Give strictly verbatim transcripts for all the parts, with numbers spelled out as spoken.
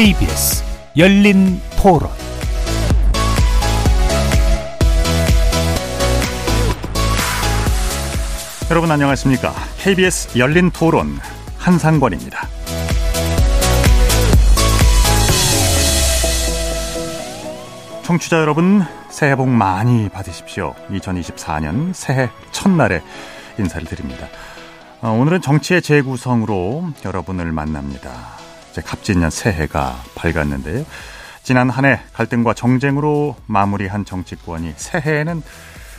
케이비에스 열린토론 여러분 안녕하십니까? 케이비에스 열린토론 한상관입니다. 청취자 여러분, 새해 복 많이 받으십시오. 이천이십사 년 새해 첫날에 인사를 드립니다. 오늘은 정치의 재구성으로 여러분을 만납니다. 이제 갑진년 새해가 밝았는데요. 지난 한 해 갈등과 정쟁으로 마무리한 정치권이 새해에는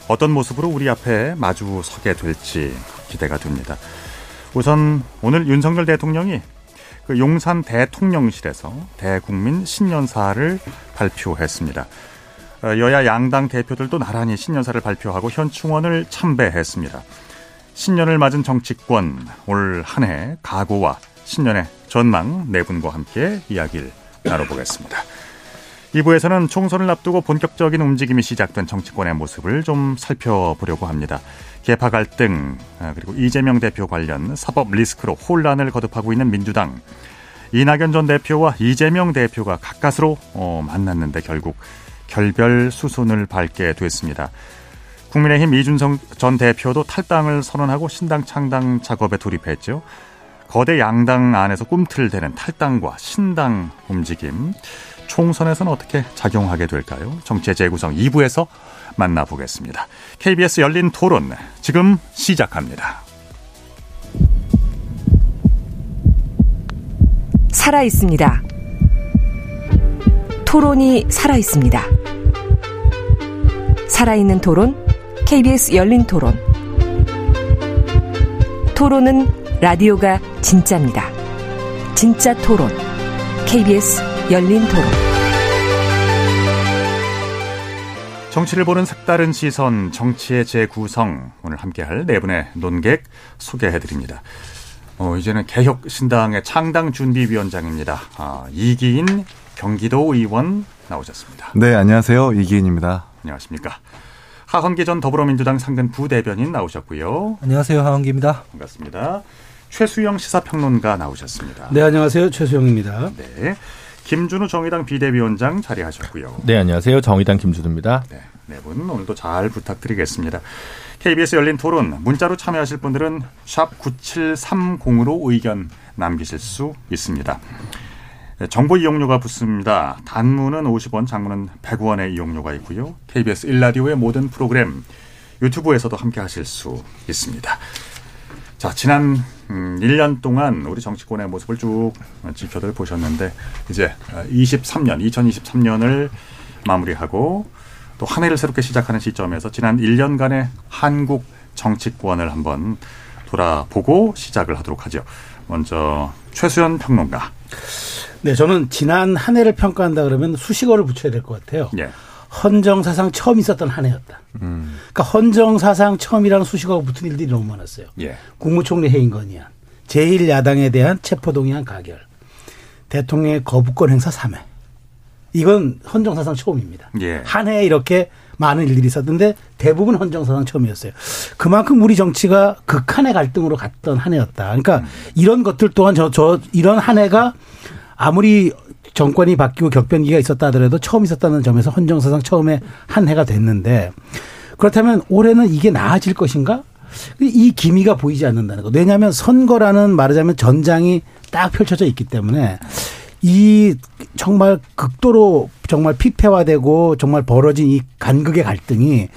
어떤 모습으로 우리 앞에 마주 서게 될지 기대가 됩니다. 우선 오늘 윤석열 대통령이 그 용산 대통령실에서 대국민 신년사를 발표했습니다. 여야 양당 대표들도 나란히 신년사를 발표하고 현충원을 참배했습니다. 신년을 맞은 정치권, 올 한 해 각오와 신년의 전망 네 분과 함께 이야기를 나눠보겠습니다. 이 부에서는 총선을 앞두고 본격적인 움직임이 시작된 정치권의 모습을 좀 살펴보려고 합니다. 계파 갈등, 그리고 이재명 대표 관련 사법 리스크로 혼란을 거듭하고 있는 민주당, 이낙연 전 대표와 이재명 대표가 가까스로 만났는데 결국 결별 수순을 밟게 됐습니다. 국민의힘 이준석 전 대표도 탈당을 선언하고 신당 창당 작업에 돌입했죠. 거대 양당 안에서 꿈틀대는 탈당과 신당 움직임, 총선에서는 어떻게 작용하게 될까요? 정치의 재구성 이 부에서 만나보겠습니다. 케이비에스 열린 토론 지금 시작합니다. 살아있습니다. 토론이 살아있습니다. 살아있는 토론, 케이비에스 열린 토론. 토론은 라디오가 진짜입니다. 진짜 토론, 케이비에스 열린 토론. 정치를 보는 색다른 시선, 정치의 재구성. 오늘 함께할 네 분의 논객 소개해드립니다. 어, 이제는 개혁신당의 창당준비위원장입니다. 아, 이기인 경기도 의원 나오셨습니다. 네, 안녕하세요. 이기인입니다. 안녕하십니까? 하헌기 전 더불어민주당 상근 부대변인 나오셨고요. 안녕하세요. 하헌기입니다. 반갑습니다. 최수영 시사평론가 나오셨습니다. 네, 안녕하세요. 최수영입니다. 네, 김준우 정의당 비대위원장 자리하셨고요. 네, 안녕하세요. 정의당 김준우입니다. 네, 네 분 오늘도 잘 부탁드리겠습니다. 케이비에스 열린 토론 문자로 참여하실 분들은 샵 구칠삼공으로 의견 남기실 수 있습니다. 정보 이용료가 붙습니다. 단문은 오십 원, 장문은 백 원의 이용료가 있고요. 케이비에스 일라디오의 모든 프로그램 유튜브에서도 함께 하실 수 있습니다. 자, 지난 음, 일 년 동안 우리 정치권의 모습을 쭉 지켜들 보셨는데 이제 이십삼 년, 이천이십삼 년을 마무리하고 또 한 해를 새롭게 시작하는 시점에서 지난 일 년간의 한국 정치권을 한번 돌아보고 시작을 하도록 하죠. 먼저 최수연 평론가. 네, 저는 지난 한 해를 평가한다 그러면 수식어를 붙여야 될 것 같아요. 예. 헌정사상 처음 있었던 한 해였다. 음. 그러니까 헌정사상 처음이라는 수식어가 붙은 일들이 너무 많았어요. 예. 국무총리 해임 건의안, 제일 야당에 대한 체포동의안 가결, 대통령의 거부권 행사 삼 회. 이건 헌정사상 처음입니다. 예. 한 해에 이렇게 많은 일들이 있었는데 대부분 헌정사상 처음이었어요. 그만큼 우리 정치가 극한의 갈등으로 갔던 한 해였다. 그러니까 음. 이런 것들 또한 저, 저 이런 한 해가 아무리 정권이 바뀌고 격변기가 있었다 하더라도 처음 있었다는 점에서 헌정사상 처음에 한 해가 됐는데, 그렇다면 올해는 이게 나아질 것인가? 이 기미가 보이지 않는다는 거. 왜냐하면 선거라는 말하자면 전장이 딱 펼쳐져 있기 때문에 이 정말 극도로 정말 피폐화되고 정말 벌어진 이 간극의 갈등이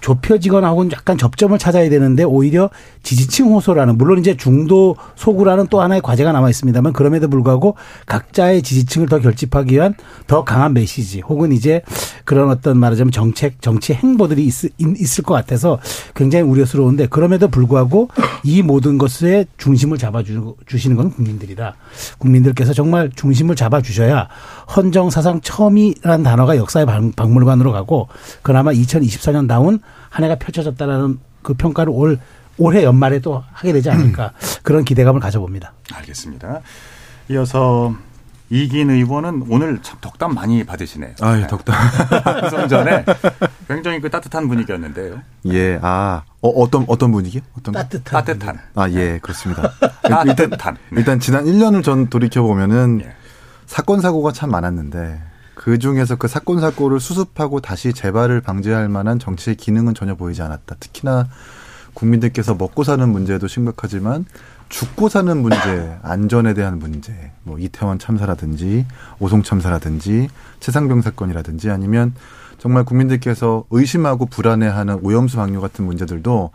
좁혀지거나 혹은 약간 접점을 찾아야 되는데 오히려 지지층 호소라는, 물론 이제 중도 소구라는 또 하나의 과제가 남아 있습니다만 그럼에도 불구하고 각자의 지지층을 더 결집하기 위한 더 강한 메시지 혹은 이제 그런 어떤 말하자면 정책, 정치 행보들이 있, 있을 것 같아서 굉장히 우려스러운데, 그럼에도 불구하고 이 모든 것의 중심을 잡아주시는 건 국민들이다. 국민들께서 정말 중심을 잡아주셔야 헌정사상 처음이라는 단어가 역사의 박물관으로 가고 그나마 이천이십사 년 나온 한 해가 펼쳐졌다라는 그 평가를 올, 올해 연말에 또 하게 되지 않을까, 그런 기대감을 가져봅니다. 알겠습니다. 이어서 이기인 의원은 오늘 참 덕담 많이 받으시네요. 아유, 덕담. 방송 전에 굉장히 그 따뜻한 분위기였는데요. 예, 아, 어, 어떤, 어떤 분위기요? 어떤 따뜻한. 따뜻한. 분위기. 아, 예, 그렇습니다. 따뜻한. 일단, 일단 지난 일 년을 전 돌이켜보면은 예. 사건 사고가 참 많았는데 그중에서 그 사건 사고를 수습하고 다시 재발을 방지할 만한 정치의 기능은 전혀 보이지 않았다. 특히나 국민들께서 먹고 사는 문제도 심각하지만 죽고 사는 문제, 안전에 대한 문제, 뭐 이태원 참사라든지 오송 참사라든지 최상병 사건이라든지 아니면 정말 국민들께서 의심하고 불안해하는 오염수 방류 같은 문제들도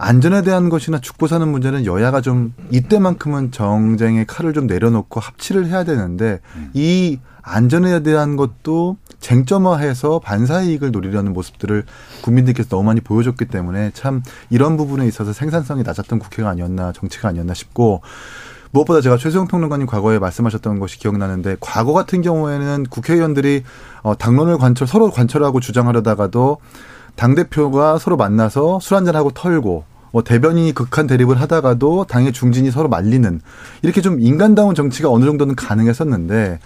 안전에 대한 것이나 죽고 사는 문제는 여야가 좀 이때만큼은 정쟁의 칼을 좀 내려놓고 합치를 해야 되는데 이 안전에 대한 것도 쟁점화해서 반사의 이익을 노리려는 모습들을 국민들께서 너무 많이 보여줬기 때문에 참 이런 부분에 있어서 생산성이 낮았던 국회가 아니었나 정치가 아니었나 싶고 무엇보다 제가 최수영 평론가님 과거에 말씀하셨던 것이 기억나는데 과거 같은 경우에는 국회의원들이 당론을 관철 서로 관철하고 주장하려다가도 당대표가 서로 만나서 술 한잔하고 털고 뭐 대변인이 극한 대립을 하다가도 당의 중진이 서로 말리는 이렇게 좀 인간다운 정치가 어느 정도는 가능했었는데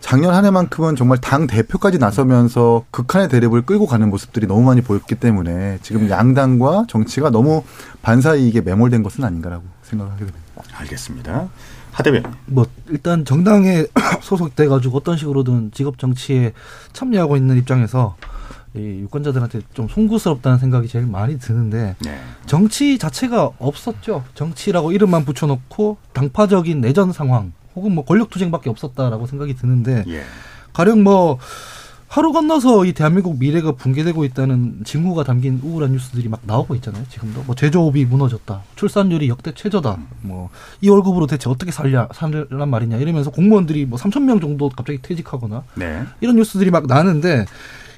작년 한 해만큼은 정말 당 대표까지 나서면서 극한의 대립을 끌고 가는 모습들이 너무 많이 보였기 때문에 지금 양당과 정치가 너무 반사이익에 매몰된 것은 아닌가라고 생각을 하게 됩니다. 알겠습니다. 하대변. 뭐 일단 정당에 소속돼가지고 어떤 식으로든 직업 정치에 참여하고 있는 입장에서 이 유권자들한테 좀 송구스럽다는 생각이 제일 많이 드는데 네. 정치 자체가 없었죠. 정치라고 이름만 붙여놓고 당파적인 내전 상황 혹은 뭐 권력투쟁밖에 없었다라고 생각이 드는데 예. 가령 뭐 하루 건너서 이 대한민국 미래가 붕괴되고 있다는 징후가 담긴 우울한 뉴스들이 막 나오고 있잖아요. 지금도 뭐 제조업이 무너졌다, 출산율이 역대 최저다, 뭐 이 월급으로 대체 어떻게 살려 살란 말이냐 이러면서 공무원들이 뭐 삼천 명 정도 갑자기 퇴직하거나 네. 이런 뉴스들이 막 나는데.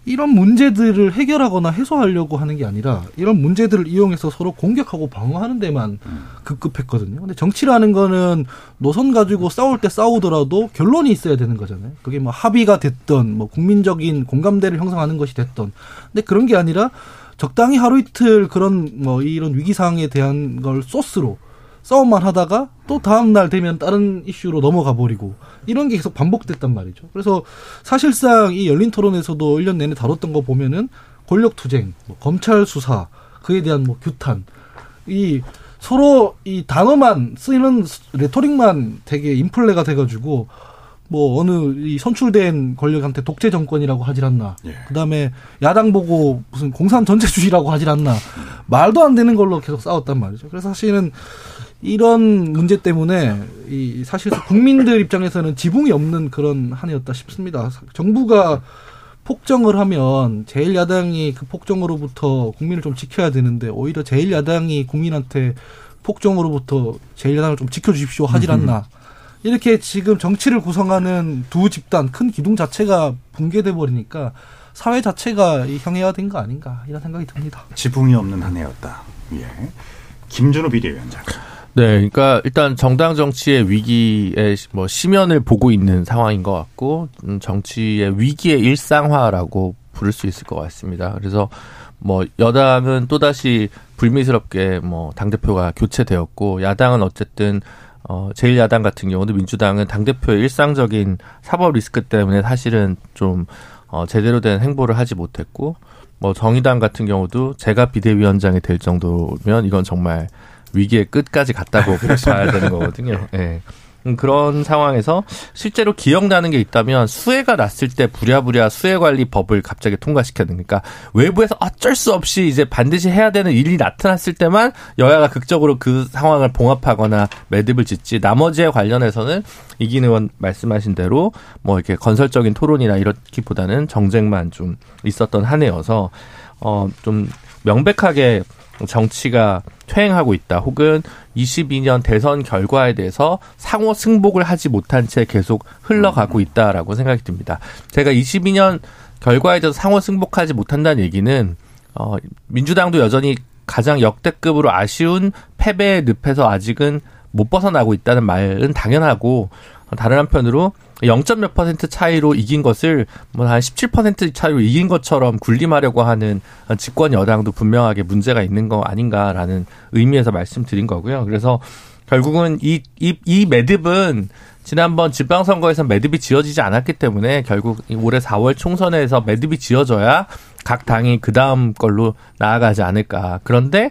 이런 문제들을 해결하거나 해소하려고 하는 게 아니라 이런 문제들을 이용해서 서로 공격하고 방어하는 데만 급급했거든요. 근데 정치라는 거는 노선 가지고 싸울 때 싸우더라도 결론이 있어야 되는 거잖아요. 그게 뭐 합의가 됐든 뭐 국민적인 공감대를 형성하는 것이 됐든. 근데 그런 게 아니라 적당히 하루 이틀 그런 뭐 이런 위기 상황에 대한 걸 소스로 싸움만 하다가 또 다음 날 되면 다른 이슈로 넘어가 버리고 이런 게 계속 반복됐단 말이죠. 그래서 사실상 이 열린 토론에서도 일 년 내내 다뤘던 거 보면은 권력 투쟁, 뭐 검찰 수사, 그에 대한 뭐 규탄, 이 서로 이 단어만 쓰이는 레토릭만 되게 인플레가 돼가지고 뭐 어느 이 선출된 권력한테 독재 정권이라고 하질 않나. 예. 그다음에 야당 보고 무슨 공산 전체주의라고 하질 않나. 말도 안 되는 걸로 계속 싸웠단 말이죠. 그래서 사실은 이런 문제 때문에 이 사실 국민들 입장에서는 지붕이 없는 그런 한 해였다 싶습니다. 정부가 폭정을 하면 제일 야당이 그 폭정으로부터 국민을 좀 지켜야 되는데 오히려 제일 야당이 국민한테 폭정으로부터 제일 야당을 좀 지켜주십시오 하질 않나. 이렇게 지금 정치를 구성하는 두 집단, 큰 기둥 자체가 붕괴돼 버리니까 사회 자체가 형해화된 거 아닌가 이런 생각이 듭니다. 지붕이 없는 한 해였다. 예, 김준우 비대위원장. 네, 그러니까 일단 정당 정치의 위기의 뭐 심연을 보고 있는 상황인 것 같고 정치의 위기의 일상화라고 부를 수 있을 것 같습니다. 그래서 뭐 여당은 또다시 불미스럽게 뭐 당대표가 교체되었고 야당은 어쨌든 어 제일 야당 같은 경우도 민주당은 당대표의 일상적인 사법 리스크 때문에 사실은 좀 어 제대로 된 행보를 하지 못했고 뭐 정의당 같은 경우도 제가 비대위원장이 될 정도면 이건 정말 위기의 끝까지 갔다고 봐야 되는 거거든요. 네. 그런 상황에서 실제로 기억나는 게 있다면 수해가 났을 때 부랴부랴 수해관리법을 갑자기 통과시켰는 그러니까 외부에서 어쩔 수 없이 이제 반드시 해야 되는 일이 나타났을 때만 여야가 극적으로 그 상황을 봉합하거나 매듭을 짓지 나머지에 관련해서는 이기인 의원 말씀하신 대로 뭐 이렇게 건설적인 토론이나 이렇기보다는 정쟁만 좀 있었던 한 해여서 어 좀 명백하게 정치가 퇴행하고 있다 혹은 이십이 년 대선 결과에 대해서 상호 승복을 하지 못한 채 계속 흘러가고 있다라고 생각이 듭니다. 제가 이십이 년 결과에 대해서 상호 승복하지 못한다는 얘기는 어, 민주당도 여전히 가장 역대급으로 아쉬운 패배의 늪에서 아직은 못 벗어나고 있다는 말은 당연하고 다른 한편으로 영 점 몇 퍼센트 차이로 이긴 것을 뭐 한 십칠 퍼센트 차이로 이긴 것처럼 군림하려고 하는 집권 여당도 분명하게 문제가 있는 거 아닌가라는 의미에서 말씀드린 거고요. 그래서 결국은 이, 이, 이 매듭은 지난번 지방선거에서 매듭이 지어지지 않았기 때문에 결국 올해 사월 총선에서 매듭이 지어져야 각 당이 그 다음 걸로 나아가지 않을까. 그런데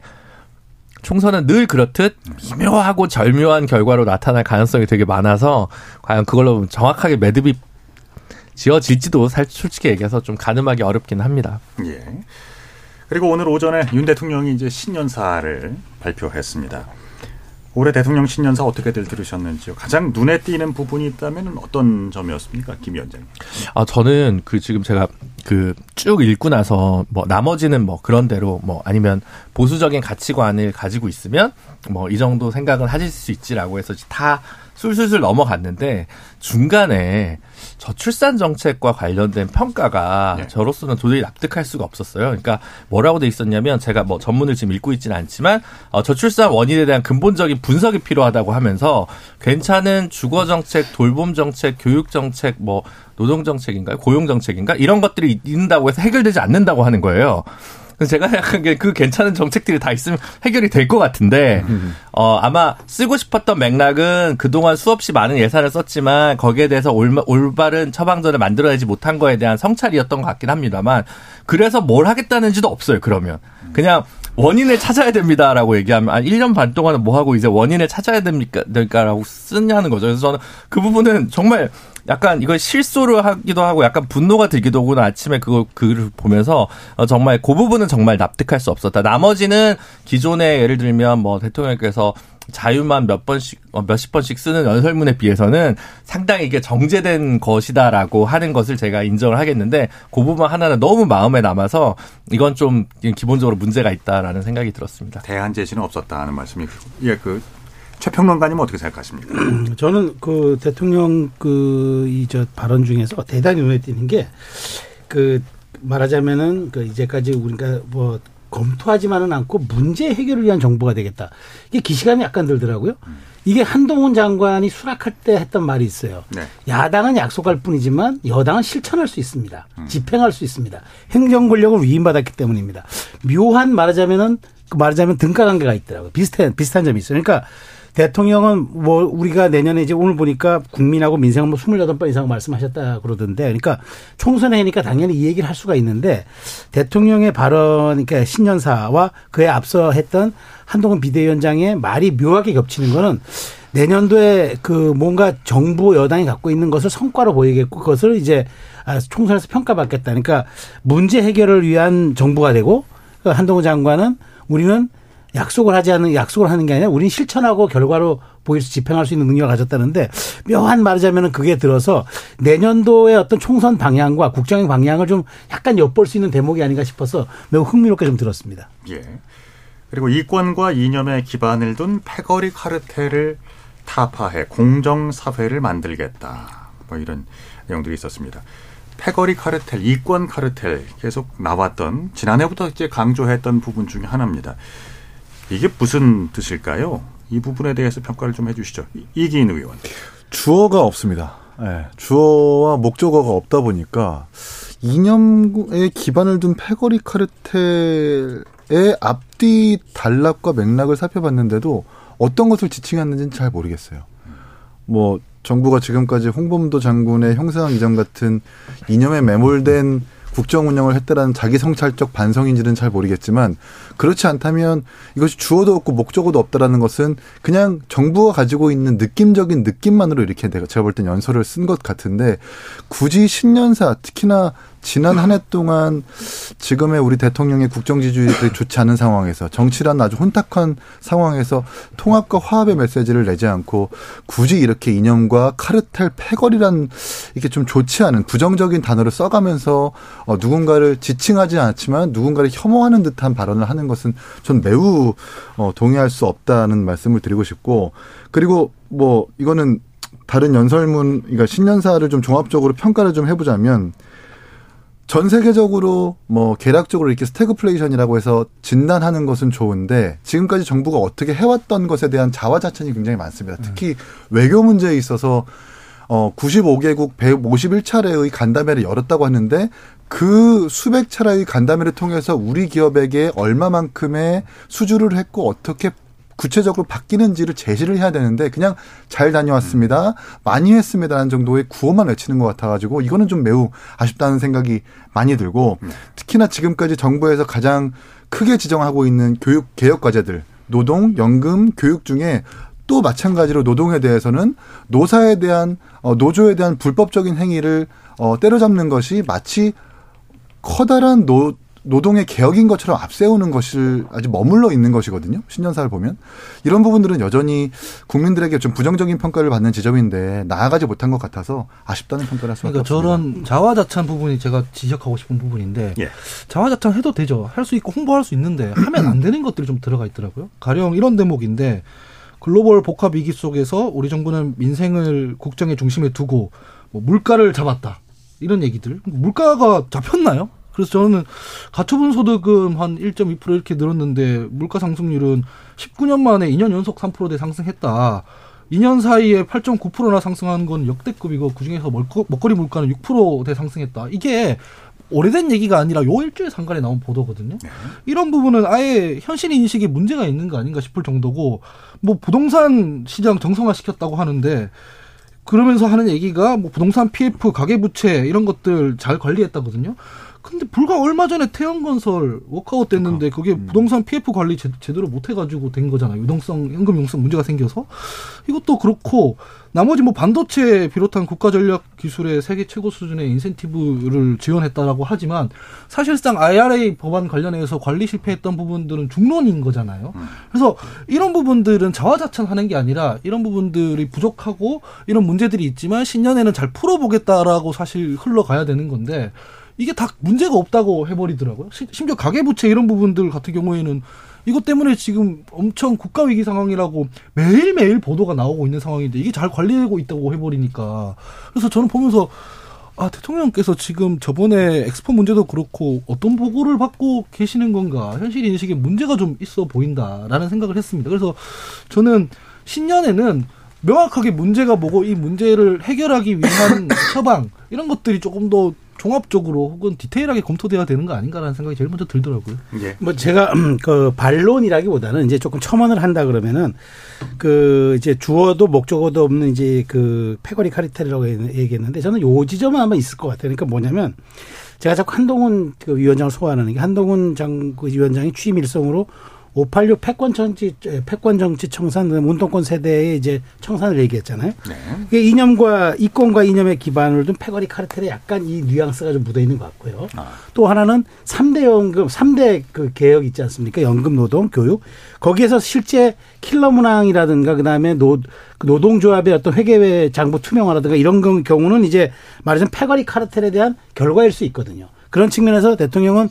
총선은 늘 그렇듯 미묘하고 절묘한 결과로 나타날 가능성이 되게 많아서 과연 그걸로 정확하게 매듭이 지어질지도 솔직히 얘기해서 좀 가늠하기 어렵긴 합니다. 예. 그리고 오늘 오전에 윤 대통령이 이제 신년사를 발표했습니다. 올해 대통령 신년사 어떻게들 들으셨는지요? 가장 눈에 띄는 부분이 있다면 어떤 점이었습니까, 김 위원장님? 아 저는 그 지금 제가 그 쭉 읽고 나서 뭐 나머지는 뭐 그런 대로 뭐 아니면 보수적인 가치관을 가지고 있으면 뭐 이 정도 생각은 하실 수 있지라고 해서 다 술술술 넘어갔는데 중간에 저출산 정책과 관련된 평가가 네. 저로서는 도저히 납득할 수가 없었어요. 그러니까 뭐라고 돼 있었냐면 제가 뭐 전문을 지금 읽고 있지는 않지만 어, 저출산 원인에 대한 근본적인 분석이 필요하다고 하면서 괜찮은 주거 정책, 돌봄 정책, 교육 정책, 뭐 노동 정책인가요? 고용 정책인가? 이런 것들이 있는다고 해서 해결되지 않는다고 하는 거예요. 그래서 제가 생각한 게 그 괜찮은 정책들이 다 있으면 해결이 될 것 같은데 어, 아마 쓰고 싶었던 맥락은 그동안 수없이 많은 예산을 썼지만 거기에 대해서 올바른 처방전을 만들어내지 못한 거에 대한 성찰이었던 것 같긴 합니다만 그래서 뭘 하겠다는지도 없어요. 그러면 그냥 원인을 찾아야 됩니다라고 얘기하면 아, 일 년 반 동안은 뭐하고 이제 원인을 찾아야 됩니까? 될까라고 쓰냐는 거죠. 그래서 저는 그 부분은 정말 약간 이걸 실소를 하기도 하고 약간 분노가 들기도 하고 아침에 그걸, 그걸 보면서 정말 그 부분은 정말 납득할 수 없었다. 나머지는 기존에 예를 들면 뭐 대통령께서 자유만 몇 번씩, 몇십 번씩 쓰는 연설문에 비해서는 상당히 이게 정제된 것이다라고 하는 것을 제가 인정을 하겠는데 그 부분 하나는 너무 마음에 남아서 이건 좀 기본적으로 문제가 있다라는 생각이 들었습니다. 대안 제시는 없었다는 말씀이고. 예, 그. 최 평론가님은 어떻게 생각하십니까? 저는 그 대통령 그 이 저 발언 중에서 대단히 눈에 띄는 게 그 말하자면은 그 이제까지 우리가 뭐 검토하지만은 않고 문제 해결을 위한 정부가 되겠다. 이게 기시감이 약간 들더라고요. 이게 한동훈 장관이 수락할 때 했던 말이 있어요. 네. 야당은 약속할 뿐이지만 여당은 실천할 수 있습니다. 음. 집행할 수 있습니다. 행정 권력을 위임받았기 때문입니다. 묘한 말하자면은 말하자면 등가 관계가 있더라고요. 비슷한 비슷한 점이 있어요. 그러니까 대통령은 뭐 우리가 내년에 이제 오늘 보니까 국민하고 민생은 뭐 이십팔 번 이상 말씀하셨다 그러던데 그러니까 총선회니까 당연히 이 얘기를 할 수가 있는데 대통령의 발언 그러니까 신년사와 그에 앞서 했던 한동훈 비대위원장의 말이 묘하게 겹치는 거는 내년도에 그 뭔가 정부 여당이 갖고 있는 것을 성과로 보이겠고 그것을 이제 총선에서 평가받겠다. 그러니까 문제 해결을 위한 정부가 되고 한동훈 장관은 우리는 약속을 하지 않는 약속을 하는 게 아니라 우리는 실천하고 결과로 보여서 집행할 수 있는 능력을 가졌다는데 묘한 말하자면 그게 들어서 내년도의 어떤 총선 방향과 국정의 방향을 좀 약간 엿볼 수 있는 대목이 아닌가 싶어서 매우 흥미롭게 좀 들었습니다. 예. 그리고 이권과 이념의 기반을 둔 패거리 카르텔을 타파해 공정사회를 만들겠다. 뭐 이런 내용들이 있었습니다. 패거리 카르텔, 이권 카르텔 계속 나왔던 지난해부터 이제 강조했던 부분 중에 하나입니다. 이게 무슨 뜻일까요? 이 부분에 대해서 평가를 좀 해 주시죠. 이기인 의원. 주어가 없습니다. 네. 주어와 목적어가 없다 보니까 이념에 기반을 둔 패거리 카르텔의 앞뒤 단락과 맥락을 살펴봤는데도 어떤 것을 지칭하는지는 잘 모르겠어요. 뭐 정부가 지금까지 홍범도 장군의 형사항 이전 같은 이념에 매몰된 국정 운영을 했다라는 자기 성찰적 반성인지는 잘 모르겠지만 그렇지 않다면 이것이 주어도 없고 목적어도 없다라는 것은 그냥 정부가 가지고 있는 느낌적인 느낌만으로 이렇게 내가 제가 볼 땐 연설을 쓴 것 같은데 굳이 신년사 특히나 지난 한 해 동안 지금의 우리 대통령의 국정지지율이 좋지 않은 상황에서 정치란 아주 혼탁한 상황에서 통합과 화합의 메시지를 내지 않고 굳이 이렇게 이념과 카르텔 패거리란 이렇게 좀 좋지 않은 부정적인 단어를 써가면서 어, 누군가를 지칭하지 않지만 누군가를 혐오하는 듯한 발언을 하는 것은 전 매우 어, 동의할 수 없다는 말씀을 드리고 싶고 그리고 뭐 이거는 다른 연설문 그러니까 신년사를 좀 종합적으로 평가를 좀 해보자면 전 세계적으로 뭐 계략적으로 이렇게 스태그플레이션이라고 해서 진단하는 것은 좋은데 지금까지 정부가 어떻게 해왔던 것에 대한 자화자찬이 굉장히 많습니다. 특히 음. 외교 문제에 있어서 어 구십오 개국 백오십일 차례의 간담회를 열었다고 하는데 그 수백 차례의 간담회를 통해서 우리 기업에게 얼마만큼의 수주를 했고 어떻게 구체적으로 바뀌는지를 제시를 해야 되는데 그냥 잘 다녀왔습니다. 많이 했습니다라는 정도의 구호만 외치는 것 같아가지고 이거는 좀 매우 아쉽다는 생각이 많이 들고 특히나 지금까지 정부에서 가장 크게 지정하고 있는 교육 개혁 과제들 노동, 연금, 교육 중에 또 마찬가지로 노동에 대해서는 노사에 대한 노조에 대한 불법적인 행위를 때려잡는 것이 마치 커다란 노, 노동의 개혁인 것처럼 앞세우는 것을 아직 머물러 있는 것이거든요. 신년사를 보면. 이런 부분들은 여전히 국민들에게 좀 부정적인 평가를 받는 지점인데 나아가지 못한 것 같아서 아쉽다는 평가를 할 수밖에 그러니까 없습니다. 그러니까 저런 자화자찬 부분이 제가 지적하고 싶은 부분인데 예. 자화자찬 해도 되죠. 할 수 있고 홍보할 수 있는데 하면 안 되는 것들이 좀 들어가 있더라고요. 가령 이런 대목인데 글로벌 복합 위기 속에서 우리 정부는 민생을 국정의 중심에 두고 뭐 물가를 잡았다. 이런 얘기들. 물가가 잡혔나요? 그래서 저는 가처분 소득은 한 일 점 이 퍼센트 이렇게 늘었는데 물가 상승률은 십구 년 만에 이 년 연속 삼 퍼센트대 상승했다. 이 년 사이에 팔 점 구 퍼센트나 상승한 건 역대급이고 그중에서 먹거리 물가는 육 퍼센트대 상승했다. 이게 오래된 얘기가 아니라 요 일주일 상간에 나온 보도거든요. 이런 부분은 아예 현실 인식에 문제가 있는 거 아닌가 싶을 정도고 뭐 부동산 시장 정상화시켰다고 하는데 그러면서 하는 얘기가 뭐 부동산 피에프, 가계부채 이런 것들 잘 관리했다거든요. 근데 불과 얼마 전에 태영건설 워크아웃 됐는데 그게 부동산 피에프 관리 제, 제대로 못해가지고 된 거잖아요. 유동성, 현금 용성 문제가 생겨서. 이것도 그렇고 나머지 뭐 반도체 비롯한 국가전략기술의 세계 최고 수준의 인센티브를 지원했다라고 하지만 사실상 아이알에이 법안 관련해서 관리 실패했던 부분들은 중론인 거잖아요. 그래서 이런 부분들은 자화자찬하는 게 아니라 이런 부분들이 부족하고 이런 문제들이 있지만 신년에는 잘 풀어보겠다라고 사실 흘러가야 되는 건데 이게 다 문제가 없다고 해버리더라고요. 심지어 가계부채 이런 부분들 같은 경우에는 이것 때문에 지금 엄청 국가위기 상황이라고 매일매일 보도가 나오고 있는 상황인데 이게 잘 관리되고 있다고 해버리니까. 그래서 저는 보면서 아 대통령께서 지금 저번에 엑스포 문제도 그렇고 어떤 보고를 받고 계시는 건가. 현실 인식에 문제가 좀 있어 보인다라는 생각을 했습니다. 그래서 저는 신년에는 명확하게 문제가 뭐고 이 문제를 해결하기 위한 처방 이런 것들이 조금 더 종합적으로 혹은 디테일하게 검토돼야 되는 거 아닌가라는 생각이 제일 먼저 들더라고요. 예. 뭐 제가 그 반론이라기보다는 이제 조금 첨언을 한다 그러면은 그 이제 주어도 목적어도 없는 이제 그 패거리 카리텔이라고 얘기했는데 저는 요 지점은 아마 있을 것 같아요. 그러니까 뭐냐면 제가 자꾸 한동훈 그 위원장을 소환하는 게 한동훈 장 그 위원장이 취임 일성으로 오팔육 패권 정치, 패권 정치 청산, 운동권 세대의 이제 청산을 얘기했잖아요. 네. 이념과, 이권과 이념의 기반을 둔 패거리 카르텔에 약간 이 뉘앙스가 좀 묻어 있는 것 같고요. 아. 또 하나는 삼 대 연금, 삼 대 그 개혁 있지 않습니까? 연금, 노동, 교육. 거기에서 실제 킬러 문항이라든가, 그 다음에 노, 노동조합의 어떤 회계회 장부 투명화라든가 이런 경우는 이제 말하자면 패거리 카르텔에 대한 결과일 수 있거든요. 그런 측면에서 대통령은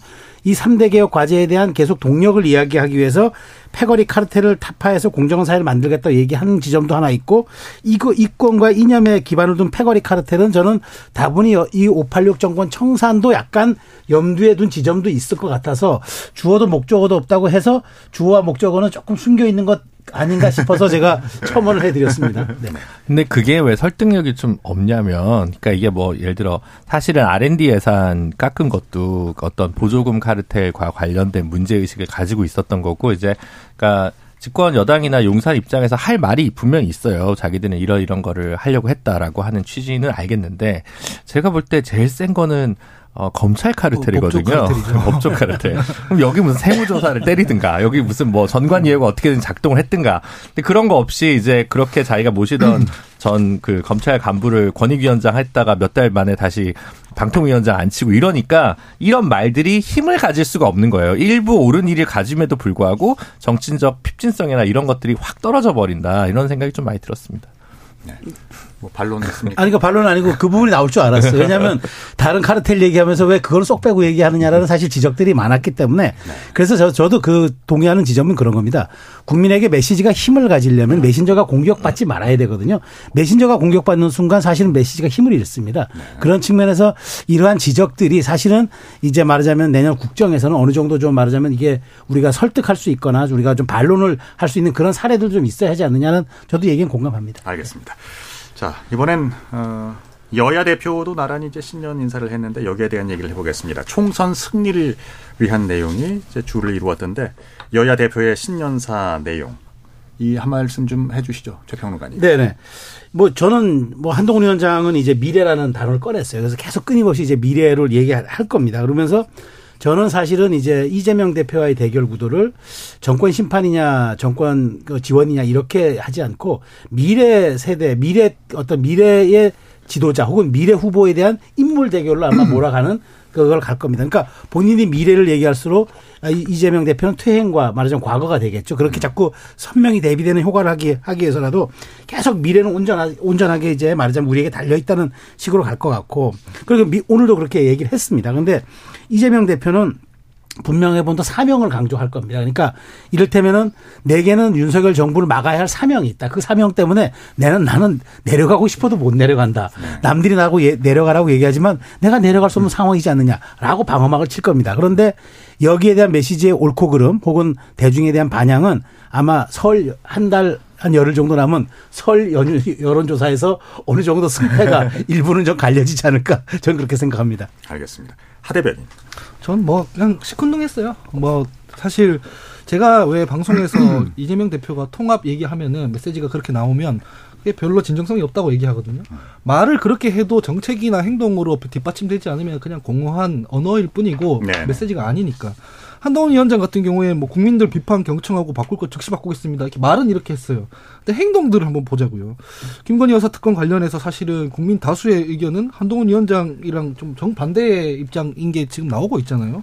이 삼 대 개혁 과제에 대한 계속 동력을 이야기하기 위해서 패거리 카르텔을 타파해서 공정한 사회를 만들겠다고 얘기하는 지점도 하나 있고 이거 이권과 이념에 기반을 둔 패거리 카르텔은 저는 다분히 이 오팔육 정권 청산도 약간 염두에 둔 지점도 있을 것 같아서 주어도 목적어도 없다고 해서 주어와 목적어는 조금 숨겨 있는 것 아닌가 싶어서 제가 첨언을 해드렸습니다. 네. 근데 그게 왜 설득력이 좀 없냐면, 그러니까 이게 뭐 예를 들어 사실은 알앤디 예산 깎은 것도 어떤 보조금 카르텔과 관련된 문제 의식을 가지고 있었던 거고 이제 그러니까. 집권 여당이나 용산 입장에서 할 말이 분명히 있어요. 자기들은 이런 이런 거를 하려고 했다라고 하는 취지는 알겠는데 제가 볼 때 제일 센 거는 어, 검찰 카르텔이거든요. 법조 카르텔. 그럼 여기 무슨 세무조사를 때리든가 여기 무슨 뭐 전관예우가 어떻게든 작동을 했든가. 근데 그런 거 없이 이제 그렇게 자기가 모시던 전 그 검찰 간부를 권익위원장 했다가 몇 달 만에 다시 방통위원장 안 치고 이러니까 이런 말들이 힘을 가질 수가 없는 거예요. 일부 옳은 일을 가짐에도 불구하고 정치적 핍진성이나 이런 것들이 확 떨어져 버린다. 이런 생각이 좀 많이 들었습니다. 네. 뭐 반론했습니까? 아니, 그러니까 반론 아니고 그 부분이 나올 줄 알았어요. 왜냐하면 다른 카르텔 얘기하면서 왜 그걸 쏙 빼고 얘기하느냐라는 사실 지적들이 많았기 때문에 그래서 저, 저도 그 동의하는 지점은 그런 겁니다. 국민에게 메시지가 힘을 가지려면 메신저가 공격받지 말아야 되거든요. 메신저가 공격받는 순간 사실은 메시지가 힘을 잃습니다. 그런 측면에서 이러한 지적들이 사실은 이제 말하자면 내년 국정에서는 어느 정도 좀 말하자면 이게 우리가 설득할 수 있거나 우리가 좀 반론을 할 수 있는 그런 사례들 좀 있어야 하지 않느냐는 저도 얘기는 공감합니다. 알겠습니다. 자, 이번엔 어, 여야 대표도 나란히 이제 신년 인사를 했는데 여기에 대한 얘기를 해보겠습니다. 총선 승리를 위한 내용이 이제 주를 이루었던데 여야 대표의 신년사 내용 이 한 말씀 좀 해주시죠, 최 평론가님. 네네. 뭐 저는 뭐 한동훈 위원장은 이제 미래라는 단어를 꺼냈어요. 그래서 계속 끊임없이 이제 미래를 얘기할 겁니다. 그러면서 저는 사실은 이제 이재명 대표와의 대결 구도를 정권 심판이냐 정권 지원이냐 이렇게 하지 않고 미래 세대, 미래 어떤 미래의 지도자 혹은 미래 후보에 대한 인물 대결로 아마 몰아가는 그걸 갈 겁니다. 그러니까 본인이 미래를 얘기할수록 이재명 대표는 퇴행과 말하자면 과거가 되겠죠. 그렇게 자꾸 선명히 대비되는 효과를 하기, 하기 위해서라도 계속 미래는 온전하, 온전하게 이제 말하자면 우리에게 달려있다는 식으로 갈 것 같고, 그리고 미, 오늘도 그렇게 얘기를 했습니다. 그런데 이재명 대표는 분명히 본다 사명을 강조할 겁니다. 그러니까 이를테면은 내게는 윤석열 정부를 막아야 할 사명이 있다. 그 사명 때문에 나는 나는 내려가고 싶어도 못 내려간다. 남들이 나고 예, 내려가라고 얘기하지만 내가 내려갈 수 없는 상황이지 않느냐라고 방어막을 칠 겁니다. 그런데 여기에 대한 메시지의 옳고 그름 혹은 대중에 대한 반향은 아마 설 한 달 한 열흘 정도 남은 설 연휴 여론조사에서 어느 정도 승패가 일부는 좀 갈려지지 않을까 저는 그렇게 생각합니다. 알겠습니다. 하대변인. 전 뭐 그냥 시큰둥했어요. 뭐 사실 제가 왜 방송에서 이재명 대표가 통합 얘기하면은 메시지가 그렇게 나오면 그게 별로 진정성이 없다고 얘기하거든요. 말을 그렇게 해도 정책이나 행동으로 뒷받침되지 않으면 그냥 공허한 언어일 뿐이고 네네. 메시지가 아니니까. 한동훈 위원장 같은 경우에 뭐 국민들 비판 경청하고 바꿀 것 즉시 바꾸겠습니다. 이렇게 말은 이렇게 했어요. 근데 행동들을 한번 보자고요. 김건희 여사 특검 관련해서 사실은 국민 다수의 의견은 한동훈 위원장이랑 좀 정반대의 입장인 게 지금 나오고 있잖아요.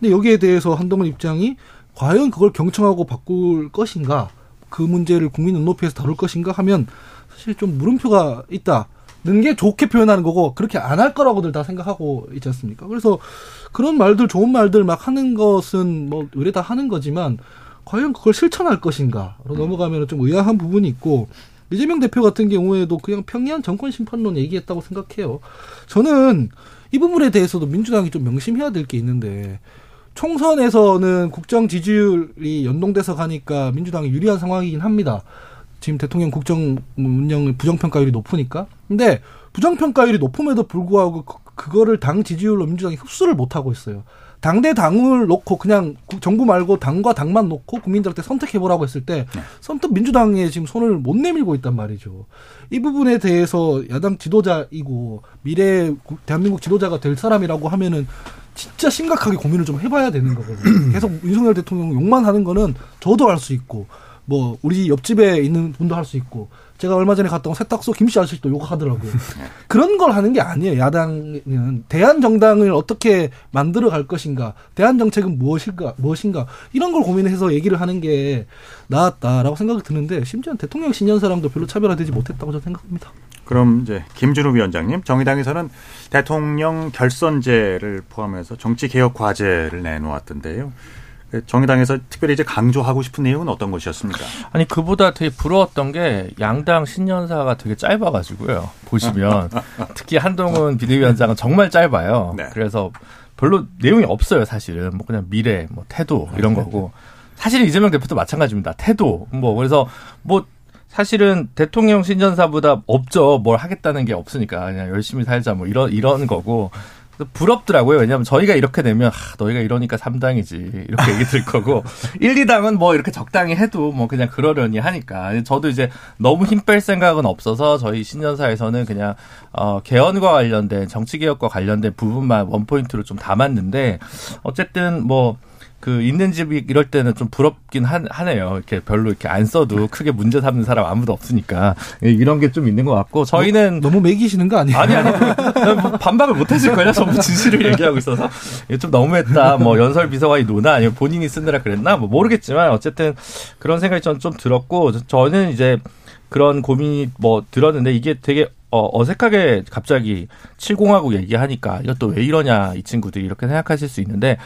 근데 여기에 대해서 한동훈 입장이 과연 그걸 경청하고 바꿀 것인가, 그 문제를 국민 눈높이에서 다룰 것인가 하면 사실 좀 물음표가 있다. 는게 좋게 표현하는 거고 그렇게 안 할 거라고들 다 생각하고 있지 않습니까? 그래서 그런 말들 좋은 말들 막 하는 것은 뭐 의뢰 다 하는 거지만 과연 그걸 실천할 것인가로 넘어가면 좀 의아한 부분이 있고, 이재명 대표 같은 경우에도 그냥 평이한 정권 심판론 얘기했다고 생각해요. 저는 이 부분에 대해서도 민주당이 좀 명심해야 될 게 있는데, 총선에서는 국정 지지율이 연동돼서 가니까 민주당이 유리한 상황이긴 합니다. 지금 대통령 국정 운영의 부정평가율이 높으니까. 근데 부정평가율이 높음에도 불구하고 그, 그거를 당 지지율로 민주당이 흡수를 못하고 있어요. 당대 당을 놓고 그냥 정부 말고 당과 당만 놓고 국민들한테 선택해보라고 했을 때 선뜻 민주당에 지금 손을 못 내밀고 있단 말이죠. 이 부분에 대해서 야당 지도자이고 미래 대한민국 지도자가 될 사람이라고 하면은 진짜 심각하게 고민을 좀 해봐야 되는 거거든요. 계속 윤석열 대통령 욕만 하는 거는 저도 알 수 있고 뭐 우리 옆집에 있는 분도 할 수 있고, 제가 얼마 전에 갔다 온 세탁소 김씨 아저씨도 욕하더라고요. 그런 걸 하는 게 아니에요. 야당은 대한정당을 어떻게 만들어갈 것인가, 대한정책은 무엇일까, 무엇인가 이런 걸 고민해서 얘기를 하는 게 나았다라고 생각이 드는데, 심지어 대통령 신년사랑도 별로 차별화되지 못했다고 저는 생각합니다. 그럼 이제 김준우 위원장님, 정의당에서는 대통령 결선제를 포함해서 정치개혁 과제를 내놓았던데요. 정의당에서 특별히 이제 강조하고 싶은 내용은 어떤 것이었습니까? 아니, 그보다 되게 부러웠던 게 양당 신년사가 되게 짧아가지고요. 보시면 특히 한동훈 비대위원장은 정말 짧아요. 네. 그래서 별로 내용이 없어요, 사실은. 뭐 그냥 미래, 뭐 태도 이런 거고. 사실 이재명 대표도 마찬가지입니다. 태도 뭐 그래서 뭐 사실은 대통령 신년사보다 없죠. 뭘 하겠다는 게 없으니까 그냥 열심히 살자 뭐 이런 이런 거고. 부럽더라고요. 왜냐하면 저희가 이렇게 되면 하, 너희가 이러니까 삼 당이지 이렇게 얘기 들 거고 일, 이 당은 뭐 이렇게 적당히 해도 뭐 그냥 그러려니 하니까 저도 이제 너무 힘 뺄 생각은 없어서 저희 신년사에서는 그냥 어, 개헌과 관련된 정치개혁과 관련된 부분만 원포인트로 좀 담았는데, 어쨌든 뭐 그 있는 집이 이럴 때는 좀 부럽긴 한, 하네요. 이렇게 별로 이렇게 안 써도 크게 문제 삼는 사람 아무도 없으니까 이런 게 좀 있는 것 같고, 저희는 너무, 너무 매기시는 거 아니에요? 아니 아니 뭐 반박을 못 하실 거예요. 전부 진실을 얘기하고 있어서 좀 너무했다. 뭐 연설 비서관이 노나 아니면 본인이 쓰느라 그랬나 뭐 모르겠지만 어쨌든 그런 생각이 저는 좀 들었고, 저는 이제 그런 고민이 뭐 들었는데 이게 되게 어, 어색하게 갑자기 칠공하고 얘기하니까 이것도 왜 이러냐 이 친구들이 이렇게 생각하실 수 있는데,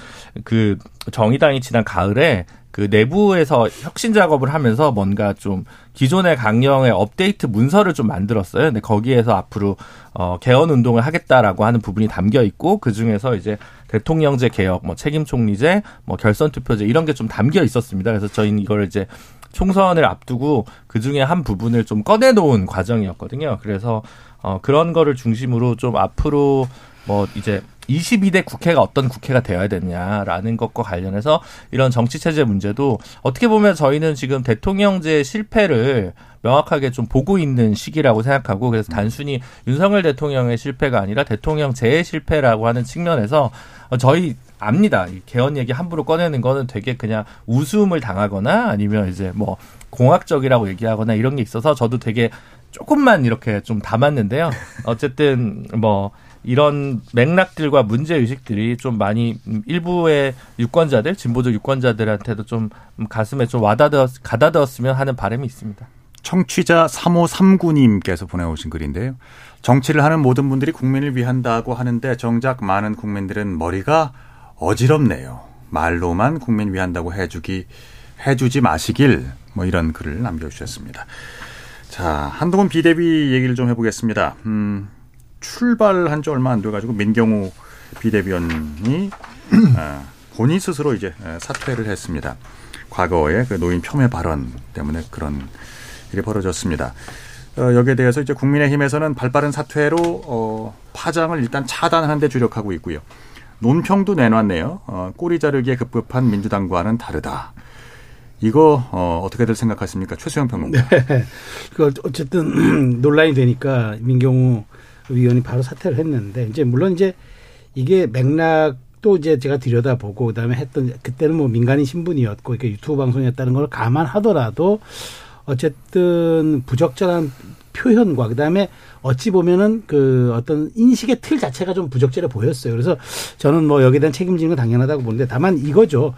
그 정의당이 지난 가을에 그 내부에서 혁신 작업을 하면서 뭔가 좀 기존의 강령의 업데이트 문서를 좀 만들었어요. 근데 거기에서 앞으로 어, 개헌 운동을 하겠다라고 하는 부분이 담겨 있고, 그 중에서 이제 대통령제 개혁, 뭐 책임 총리제, 뭐 결선 투표제 이런 게 좀 담겨 있었습니다. 그래서 저희는 이걸 이제 총선을 앞두고 그 중에 한 부분을 좀 꺼내놓은 과정이었거든요. 그래서 어, 그런 거를 중심으로 좀 앞으로 뭐 이제 이십이 대 국회가 어떤 국회가 되어야 되냐라는 것과 관련해서 이런 정치체제 문제도 어떻게 보면 저희는 지금 대통령제의 실패를 명확하게 좀 보고 있는 시기라고 생각하고, 그래서 단순히 윤석열 대통령의 실패가 아니라 대통령제의 실패라고 하는 측면에서 저희 압니다. 개헌 얘기 함부로 꺼내는 거는 되게 그냥 웃음을 당하거나 아니면 이제 뭐 공학적이라고 얘기하거나 이런 게 있어서 저도 되게 조금만 이렇게 좀 담았는데요. 어쨌든 뭐 이런 맥락들과 문제의식들이 좀 많이 일부의 유권자들, 진보적 유권자들한테도 좀 가슴에 좀 와닿았, 가다듬었으면 하는 바람이 있습니다. 청취자 삼오삼구 님께서 보내오신 글인데요. 정치를 하는 모든 분들이 국민을 위한다고 하는데 정작 많은 국민들은 머리가 어지럽네요. 말로만 국민 위한다고 해주기, 해주지 마시길, 뭐 이런 글을 남겨주셨습니다. 자, 한동훈 비대위 얘기를 좀 해보겠습니다. 음. 출발한 지 얼마 안 돼가지고 민경우 비대위원이 본인 스스로 이제 사퇴를 했습니다. 과거에 그 노인 폄훼 발언 때문에 그런 일이 벌어졌습니다. 여기에 대해서 이제 국민의힘에서는 발빠른 사퇴로 파장을 일단 차단하는 데 주력하고 있고요. 논평도 내놨네요. 꼬리 자르기에 급급한 민주당과는 다르다. 이거 어, 어떻게들 생각하십니까? 최수영 평론가. 네. 그 어쨌든 논란이 되니까 민경우 위원이 바로 사퇴를 했는데, 이제 물론 이제 이게 맥락도 이제 제가 들여다보고 그다음에 했던, 그때는 뭐 민간인 신분이었고 이렇게 유튜브 방송이었다는 걸 감안하더라도 어쨌든 부적절한 표현과 그다음에 어찌 보면은 그 어떤 인식의 틀 자체가 좀 부적절해 보였어요. 그래서 저는 뭐 여기에 대한 책임지는 건 당연하다고 보는데, 다만 이거죠.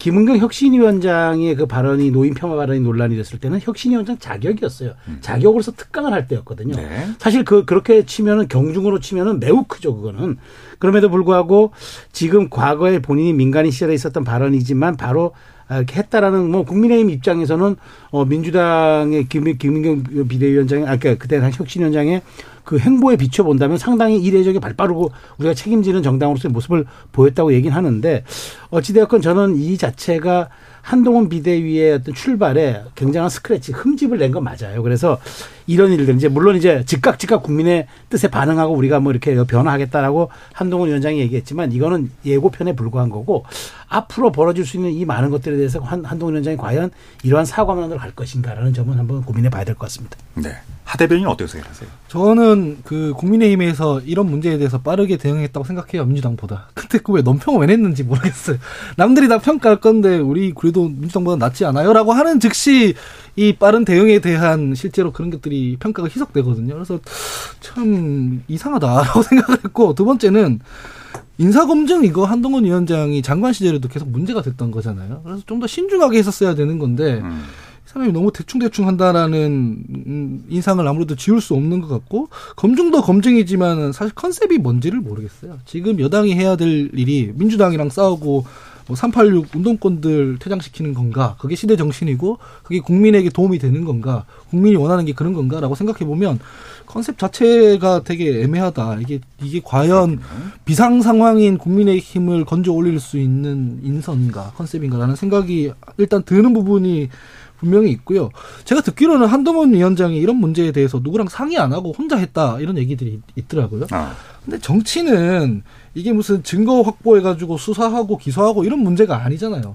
김은경 혁신위원장의 그 발언이 노인 폄하 발언이 논란이 됐을 때는 혁신위원장 자격이었어요. 자격으로서 특강을 할 때였거든요. 네. 사실 그 그렇게 치면은 경중으로 치면은 매우 크죠, 그거는. 그럼에도 불구하고 지금 과거에 본인이 민간인 시절에 있었던 발언이지만 바로 했다라는, 뭐 국민의힘 입장에서는 어 민주당의 김, 김은경 비대위원장이 아까 그러니까 그때 당시 혁신위원장의 그 행보에 비춰본다면 상당히 이례적인 발빠르고 우리가 책임지는 정당으로서의 모습을 보였다고 얘기는 하는데, 어찌되었건 저는 이 자체가 한동훈 비대위의 어떤 출발에 굉장한 스크래치, 흠집을 낸 건 맞아요. 그래서 이런 일들, 이제 물론 이제 즉각 즉각 국민의 뜻에 반응하고 우리가 뭐 이렇게 변화하겠다라고 한동훈 위원장이 얘기했지만 이거는 예고편에 불과한 거고, 앞으로 벌어질 수 있는 이 많은 것들에 대해서 한, 한동훈 위원장이 과연 이러한 사과만으로 갈 것인가라는 점은 한번 고민해 봐야 될 것 같습니다. 네. 하대변인 어떻게 생각하세요? 저는 그 국민의힘에서 이런 문제에 대해서 빠르게 대응했다고 생각해요, 민주당보다. 근데 그 왜 논평을 왜 냈는지 모르겠어요. 남들이 다 평가할 건데 우리 그래도 민주당보다 낫지 않아요? 라고 하는 즉시 이 빠른 대응에 대한 실제로 그런 것들이 평가가 희석되거든요. 그래서 참 이상하다라고 생각을 했고, 두 번째는 인사검증, 이거 한동훈 위원장이 장관 시절에도 계속 문제가 됐던 거잖아요. 그래서 좀 더 신중하게 했었어야 되는 건데 음. 사람이 너무 대충대충 한다라는 인상을 아무래도 지울 수 없는 것 같고, 검증도 검증이지만 사실 컨셉이 뭔지를 모르겠어요. 지금 여당이 해야 될 일이 민주당이랑 싸우고 뭐 삼팔육 운동권들 퇴장시키는 건가? 그게 시대 정신이고 그게 국민에게 도움이 되는 건가? 국민이 원하는 게 그런 건가라고 생각해보면 컨셉 자체가 되게 애매하다. 이게 이게 과연 비상 상황인 국민의힘을 건져 올릴 수 있는 인선인가, 컨셉인가라는 생각이 일단 드는 부분이 분명히 있고요. 제가 듣기로는 한동훈 위원장이 이런 문제에 대해서 누구랑 상의 안 하고 혼자 했다, 이런 얘기들이 있더라고요. 아. 근데 정치는 이게 무슨 증거 확보해가지고 수사하고 기소하고 이런 문제가 아니잖아요.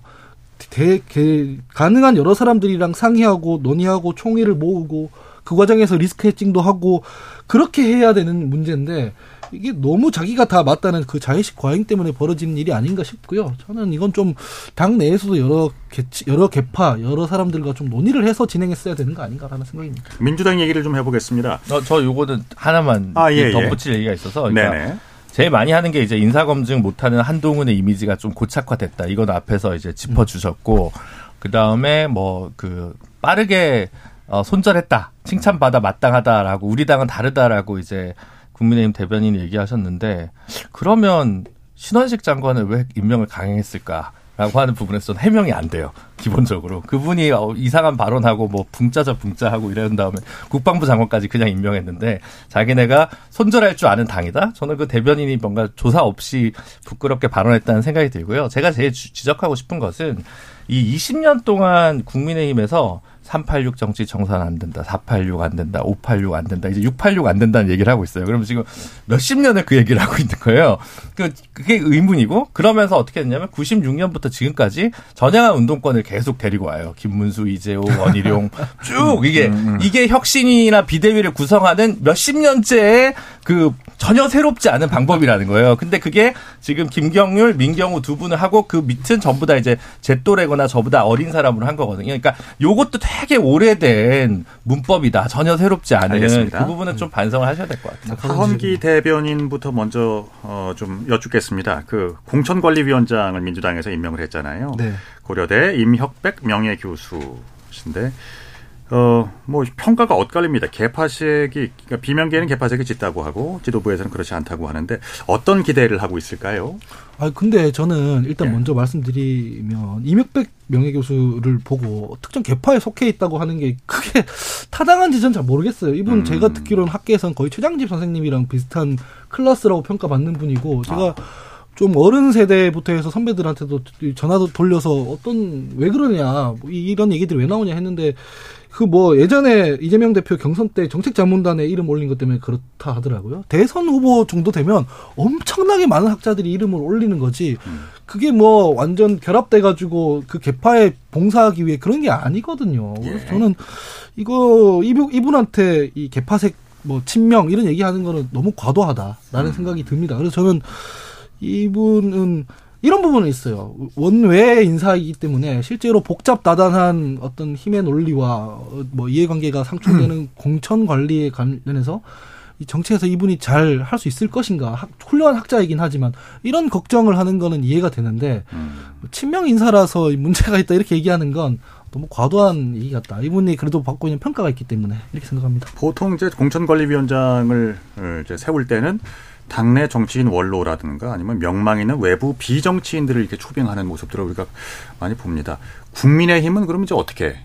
대, 개, 가능한 여러 사람들이랑 상의하고 논의하고 총의를 모으고 그 과정에서 리스크 해칭도 하고 그렇게 해야 되는 문제인데, 이게 너무 자기가 다 맞다는 그 자의식 과잉 때문에 벌어지는 일이 아닌가 싶고요. 저는 이건 좀 당 내에서도 여러 개치, 여러 개파, 여러 사람들과 좀 논의를 해서 진행했어야 되는 거 아닌가라는 생각입니다. 민주당 얘기를 좀 해보겠습니다. 어, 저 이거는 하나만 아, 예, 덧붙일 예. 얘기가 있어서. 그러니까 네네. 제일 많이 하는 게 이제 인사검증 못하는 한동훈의 이미지가 좀 고착화됐다. 이건 앞에서 이제 짚어주셨고, 음. 그다음에 뭐 그 빠르게 어, 손절했다. 칭찬받아 마땅하다라고, 우리 당은 다르다라고 이제 국민의힘 대변인이 얘기하셨는데, 그러면 신원식 장관은 왜 임명을 강행했을까라고 하는 부분에서는 해명이 안 돼요. 기본적으로 그분이 이상한 발언하고 뭐 붕짜자 붕짜하고 이런 다음에 국방부 장관까지 그냥 임명했는데, 자기네가 손절할 줄 아는 당이다? 저는 그 대변인이 뭔가 조사 없이 부끄럽게 발언했다는 생각이 들고요. 제가 제일 지적하고 싶은 것은 이 이십 년 동안 국민의힘에서 삼팔육 정치 청산 안 된다, 사팔육 안 된다, 오팔육 안 된다, 이제 육팔육 안 된다는 얘기를 하고 있어요. 그럼 지금 몇십 년을 그 얘기를 하고 있는 거예요. 그게 의문이고, 그러면서 어떻게 했냐면 구십육 년부터 지금까지 전향한 운동권을 계속 데리고 와요. 김문수, 이재호, 원희룡 쭉 이게 이게 혁신이나 비대위를 구성하는 몇십 년째의 그 전혀 새롭지 않은 방법이라는 거예요. 근데 그게 지금 김경률, 민경우 두 분을 하고 그 밑은 전부 다 이제 제 또래거나 저보다 어린 사람으로 한 거거든요. 그러니까 요것도 되게 오래된 문법이다. 전혀 새롭지 않은. 알겠습니다. 그 부분은 좀 반성을 하셔야 될 것 같아요. 하헌기 대변인부터 먼저 어, 좀 여쭙겠습니다. 그 공천관리위원장을 민주당에서 임명을 했잖아요. 네. 고려대 임혁백 명예교수신데 어, 뭐 평가가 엇갈립니다. 개파색이, 그러니까 비명계는 개파색이 짙다고 하고 지도부에서는 그렇지 않다고 하는데 어떤 기대를 하고 있을까요? 아, 근데 저는 일단 네. 먼저 말씀드리면 임혁백 명예교수를 보고 특정 개파에 속해 있다고 하는 게 크게 타당한지 전 잘 모르겠어요. 이분 음. 제가 듣기로는 학계에서는 거의 최장집 선생님이랑 비슷한 클래스라고 평가받는 분이고 제가 아. 좀 어른 세대부터 해서 선배들한테도 전화도 돌려서 어떤 왜 그러냐 이런 얘기들이 왜 나오냐 했는데 그 뭐 예전에 이재명 대표 경선 때 정책자문단에 이름 올린 것 때문에 그렇다 하더라고요. 대선 후보 정도 되면 엄청나게 많은 학자들이 이름을 올리는 거지 그게 뭐 완전 결합돼가지고 그 개파에 봉사하기 위해 그런 게 아니거든요. 그래서 저는 이거 이분한테 이 개파색 뭐 친명 이런 얘기하는 거는 너무 과도하다라는 음. 생각이 듭니다. 그래서 저는 이분은 이런 부분은 있어요. 원외 인사이기 때문에 실제로 복잡다단한 어떤 힘의 논리와 뭐 이해관계가 상충되는 공천관리에 관련해서 이 정치에서 이분이 잘 할 수 있을 것인가. 학, 훌륭한 학자이긴 하지만 이런 걱정을 하는 거는 이해가 되는데 음. 친명 인사라서 문제가 있다 이렇게 얘기하는 건 너무 과도한 얘기 같다. 이분이 그래도 받고 있는 평가가 있기 때문에 이렇게 생각합니다. 보통 이제 공천관리위원장을 이제 세울 때는 당내 정치인 원로라든가 아니면 명망 있는 외부 비정치인들을 이렇게 초빙하는 모습들을 우리가 많이 봅니다. 국민의힘은 그럼 이제 어떻게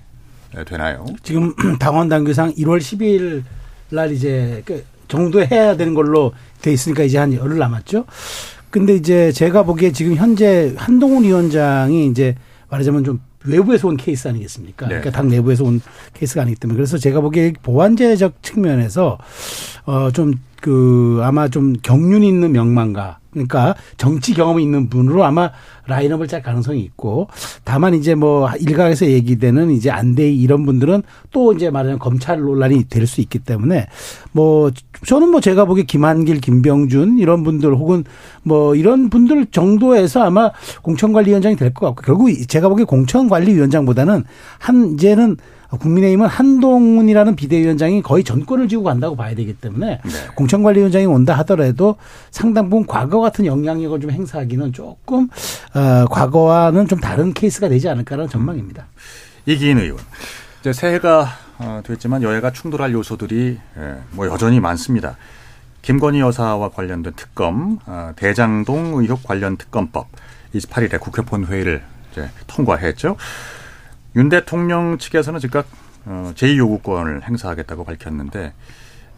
되나요? 지금 당원 당규상 일월 십이일 날 이제 그 정도 해야 되는 걸로 돼 있으니까 이제 한 열흘 남았죠. 근데 이제 제가 보기에 지금 현재 한동훈 위원장이 이제 말하자면 좀 외부에서 온 케이스 아니겠습니까? 네. 그러니까 당 내부에서 온 케이스가 아니기 때문에 그래서 제가 보기에 보완제적 측면에서 어 좀 그 아마 좀 경륜이 있는 명망가 그러니까 정치 경험이 있는 분으로 아마 라인업을 짤 가능성이 있고 다만 이제 뭐 일각에서 얘기되는 이제 안대희 이런 분들은 또 이제 말하자면 검찰 논란이 될 수 있기 때문에 뭐 저는 뭐 제가 보기에 김한길, 김병준 이런 분들 혹은 뭐 이런 분들 정도에서 아마 공천관리위원장이 될 것 같고 결국 제가 보기에 공천관리위원장보다는 한 이제는 국민의힘은 한동훈이라는 비대위원장이 거의 전권을 쥐고 간다고 봐야 되기 때문에 네. 공천관리위원장이 온다 하더라도 상당 부분 과거 같은 영향력을 좀 행사하기는 조금 어, 과거와는 좀 다른 케이스가 되지 않을까라는 전망입니다. 이기인 의원. 이제 새해가 어, 됐지만 여야가 충돌할 요소들이 예, 뭐 여전히 많습니다. 김건희 여사와 관련된 특검, 어, 대장동 의혹 관련 특검법 이십팔일에 국회 본회의를 이제 통과했죠. 윤 대통령 측에서는 즉각 제이 요구권을 행사하겠다고 밝혔는데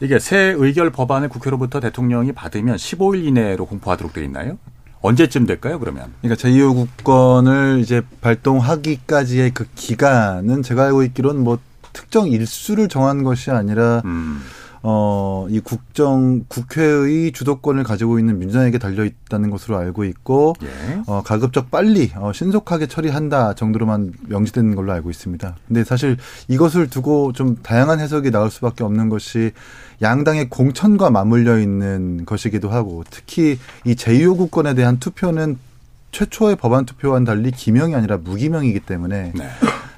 이게 새 의결 법안을 국회로부터 대통령이 받으면 십오일 이내로 공포하도록 돼 있나요? 언제쯤 될까요, 그러면? 그러니까 제이 요구권을 이제 발동하기까지의 그 기간은 제가 알고 있기로는 뭐 특정 일수를 정한 것이 아니라 음. 어, 이 국정, 국회의 주도권을 가지고 있는 민주당에게 달려있다는 것으로 알고 있고, 예. 어, 가급적 빨리, 어, 신속하게 처리한다 정도로만 명시되는 걸로 알고 있습니다. 근데 사실 이것을 두고 좀 다양한 해석이 나올 수밖에 없는 것이 양당의 공천과 맞물려 있는 것이기도 하고, 특히 이 제이 요구권에 대한 투표는 최초의 법안 투표와는 달리 기명이 아니라 무기명이기 때문에, 네.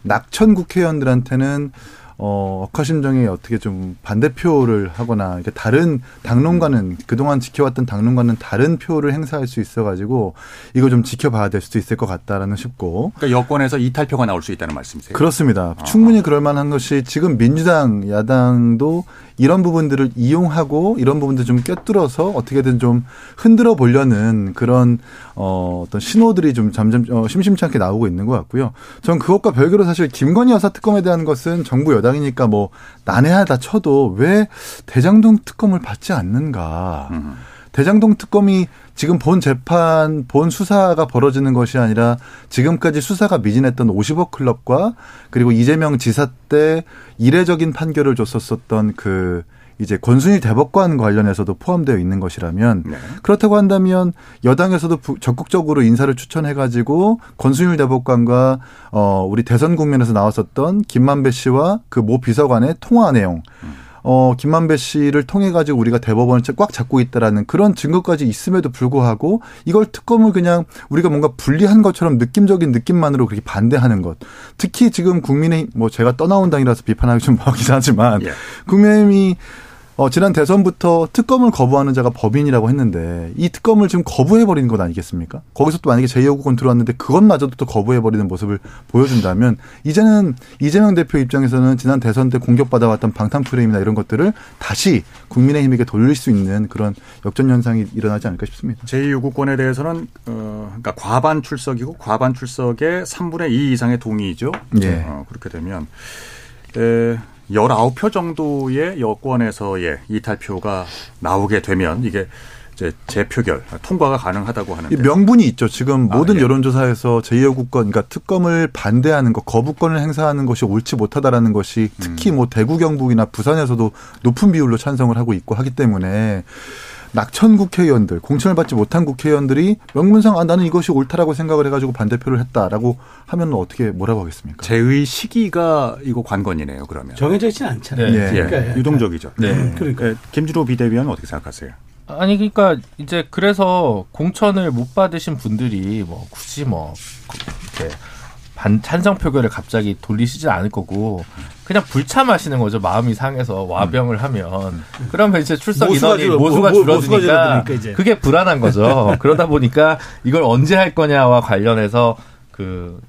낙천 국회의원들한테는 어, 억하심정에 어떻게 좀 반대표를 하거나, 이게 다른 당론과는, 그동안 지켜왔던 당론과는 다른 표를 행사할 수 있어가지고, 이거 좀 지켜봐야 될 수도 있을 것 같다라는 싶고. 그러니까 여권에서 이탈표가 나올 수 있다는 말씀이세요? 그렇습니다. 아. 충분히 그럴만한 것이 지금 민주당, 야당도 이런 부분들을 이용하고, 이런 부분들 좀 꿰뚫어서 어떻게든 좀 흔들어 보려는 그런, 어, 어떤 신호들이 좀 점점, 어, 심심치 않게 나오고 있는 것 같고요. 전 그것과 별개로 사실 김건희 여사 특검에 대한 것은 정부 여당이니까 뭐 난해하다 쳐도 왜 대장동 특검을 받지 않는가. 음. 대장동 특검이 지금 본 재판, 본 수사가 벌어지는 것이 아니라 지금까지 수사가 미진했던 오십억 클럽과 그리고 이재명 지사 때 이례적인 판결을 줬었었던 그 이제 권순일 대법관 관련해서도 포함되어 있는 것이라면 네. 그렇다고 한다면 여당에서도 적극적으로 인사를 추천해가지고 권순일 대법관과 어 우리 대선 국면에서 나왔었던 김만배 씨와 그 모 비서관의 통화 내용 음. 어 김만배 씨를 통해가지고 우리가 대법원을 꽉 잡고 있다라는 그런 증거까지 있음에도 불구하고 이걸 특검을 그냥 우리가 뭔가 불리한 것처럼 느낌적인 느낌만으로 그렇게 반대하는 것. 특히 지금 국민의힘 뭐 제가 떠나온 당이라서 비판하기 좀 뭐하긴 하지만 예. 국민의힘이 어, 지난 대선부터 특검을 거부하는 자가 법인이라고 했는데 이 특검을 지금 거부해버리는 것 아니겠습니까? 거기서 또 만약에 제이호국은 들어왔는데 그것마저도 또 거부해버리는 모습을 보여준다면 이제는 이재명 대표 입장에서는 지난 대선 때 공격받아왔던 방탄 프레임이나 이런 것들을 다시 국민의힘에게 돌릴 수 있는 그런 역전 현상이 일어나지 않을까 싶습니다. 제이호국권에 대해서는 어, 그러니까 과반 출석이고 과반 출석의 삼분의 이 이상의 동의죠. 예. 어, 그렇게 되면. 에. 열아홉 표 정도의 여권에서의 이탈표가 나오게 되면 이게 이제 재표결, 통과가 가능하다고 하는데. 명분이 있죠. 지금 아, 모든 예. 여론조사에서 제이호국권, 그러니까 특검을 반대하는 것, 거부권을 행사하는 것이 옳지 못하다라는 것이 특히 음. 뭐 대구, 경북이나 부산에서도 높은 비율로 찬성을 하고 있고 하기 때문에 낙천 국회의원들, 공천을 받지 못한 국회의원들이 명분상 아, 나는 이것이 옳다라고 생각을 해가지고 반대표를 했다라고 하면 어떻게 뭐라고 하겠습니까? 제의 시기가 이거 관건이네요. 그러면 정해져 있지는 않잖아요. 네. 네. 그러니까 유동적이죠. 네. 그러니까 김준우 비대위원은 어떻게 생각하세요? 아니 그러니까 이제 그래서 공천을 못 받으신 분들이 뭐 굳이 뭐 이렇게 반 찬성 표결을 갑자기 돌리시지 않을 거고. 그냥 불참하시는 거죠. 마음이 상해서 와병을 음. 하면. 그러면 이제 출석 모수가 인원이 줄어, 모수가 모, 줄어드니까 모수가 그게 불안한 거죠. 그러다 보니까 이걸 언제 할 거냐와 관련해서 그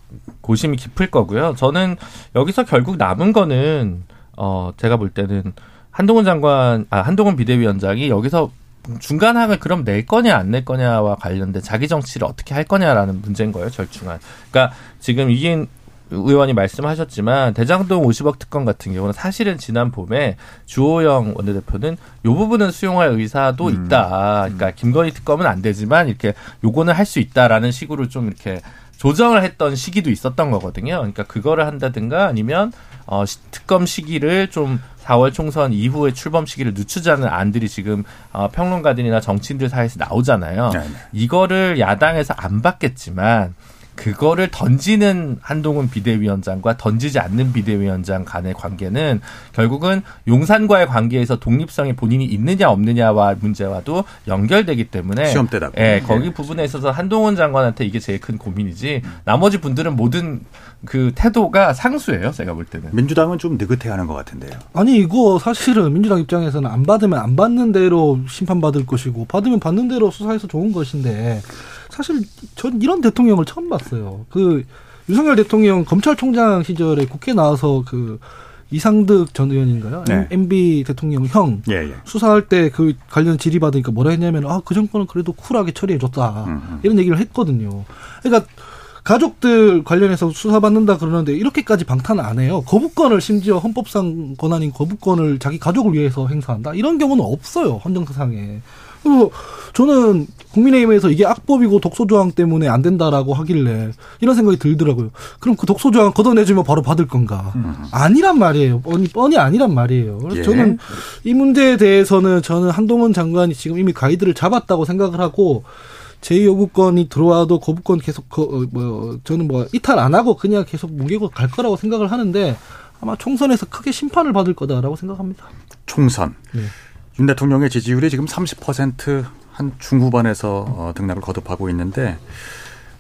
고심이 깊을 거고요. 저는 여기서 결국 남은 거는 어 제가 볼 때는 한동훈 장관, 아 한동훈 비대위원장이 여기서 중간항을 그럼 낼 거냐 안 낼 거냐와 관련된 자기 정치를 어떻게 할 거냐라는 문제인 거예요. 절충안. 그러니까 지금 이기인 의원이 말씀하셨지만 대장동 오십억 특검 같은 경우는 사실은 지난 봄에 주호영 원내대표는 이 부분은 수용할 의사도 음. 있다. 그러니까 김건희 특검은 안 되지만 이렇게 요거는 할 수 있다라는 식으로 좀 이렇게 조정을 했던 시기도 있었던 거거든요. 그러니까 그거를 한다든가 아니면 어, 특검 시기를 좀 사월 총선 이후에 출범 시기를 늦추자는 안들이 지금 어, 평론가들이나 정치인들 사이에서 나오잖아요. 네, 네. 이거를 야당에서 안 받겠지만 그거를 던지는 한동훈 비대위원장과 던지지 않는 비대위원장 간의 관계는 결국은 용산과의 관계에서 독립성이 본인이 있느냐 없느냐와 문제와도 연결되기 때문에 시험대다. 예, 거기 네. 부분에 있어서 한동훈 장관한테 이게 제일 큰 고민이지 음. 나머지 분들은 모든 그 태도가 상수예요. 제가 볼 때는. 민주당은 좀 느긋해하는 것 같은데요. 아니 이거 사실은 민주당 입장에서는 안 받으면 안 받는 대로 심판받을 것이고 받으면 받는 대로 수사해서 좋은 것인데 사실 전 이런 대통령을 처음 봤어요. 그 윤석열 대통령 검찰총장 시절에 국회 나와서 그 이상득 전 의원인가요? 네. 엠비 대통령 형 예, 예. 수사할 때 그 관련 질의 받으니까 뭐라 했냐면 아, 그 정권은 그래도 쿨하게 처리해줬다 음흠. 이런 얘기를 했거든요. 그러니까 가족들 관련해서 수사받는다 그러는데 이렇게까지 방탄을 안 해요. 거부권을 심지어 헌법상 권한인 거부권을 자기 가족을 위해서 행사한다 이런 경우는 없어요. 헌정사상에. 그래서 저는 국민의힘에서 이게 악법이고 독소조항 때문에 안 된다라고 하길래 이런 생각이 들더라고요. 그럼 그 독소조항 걷어내주면 바로 받을 건가? 음. 아니란 말이에요. 뻔히, 뻔히 아니란 말이에요. 그래서 예. 저는 이 문제에 대해서는 저는 한동훈 장관이 지금 이미 가이드를 잡았다고 생각을 하고 제이호국권이 들어와도 거부권 계속 거, 뭐 저는 뭐 이탈 안 하고 그냥 계속 뭉개고 갈 거라고 생각을 하는데 아마 총선에서 크게 심판을 받을 거다라고 생각합니다. 총선. 네. 윤 대통령의 지지율이 지금 삼십 퍼센트 한 중후반에서 어, 등락을 거듭하고 있는데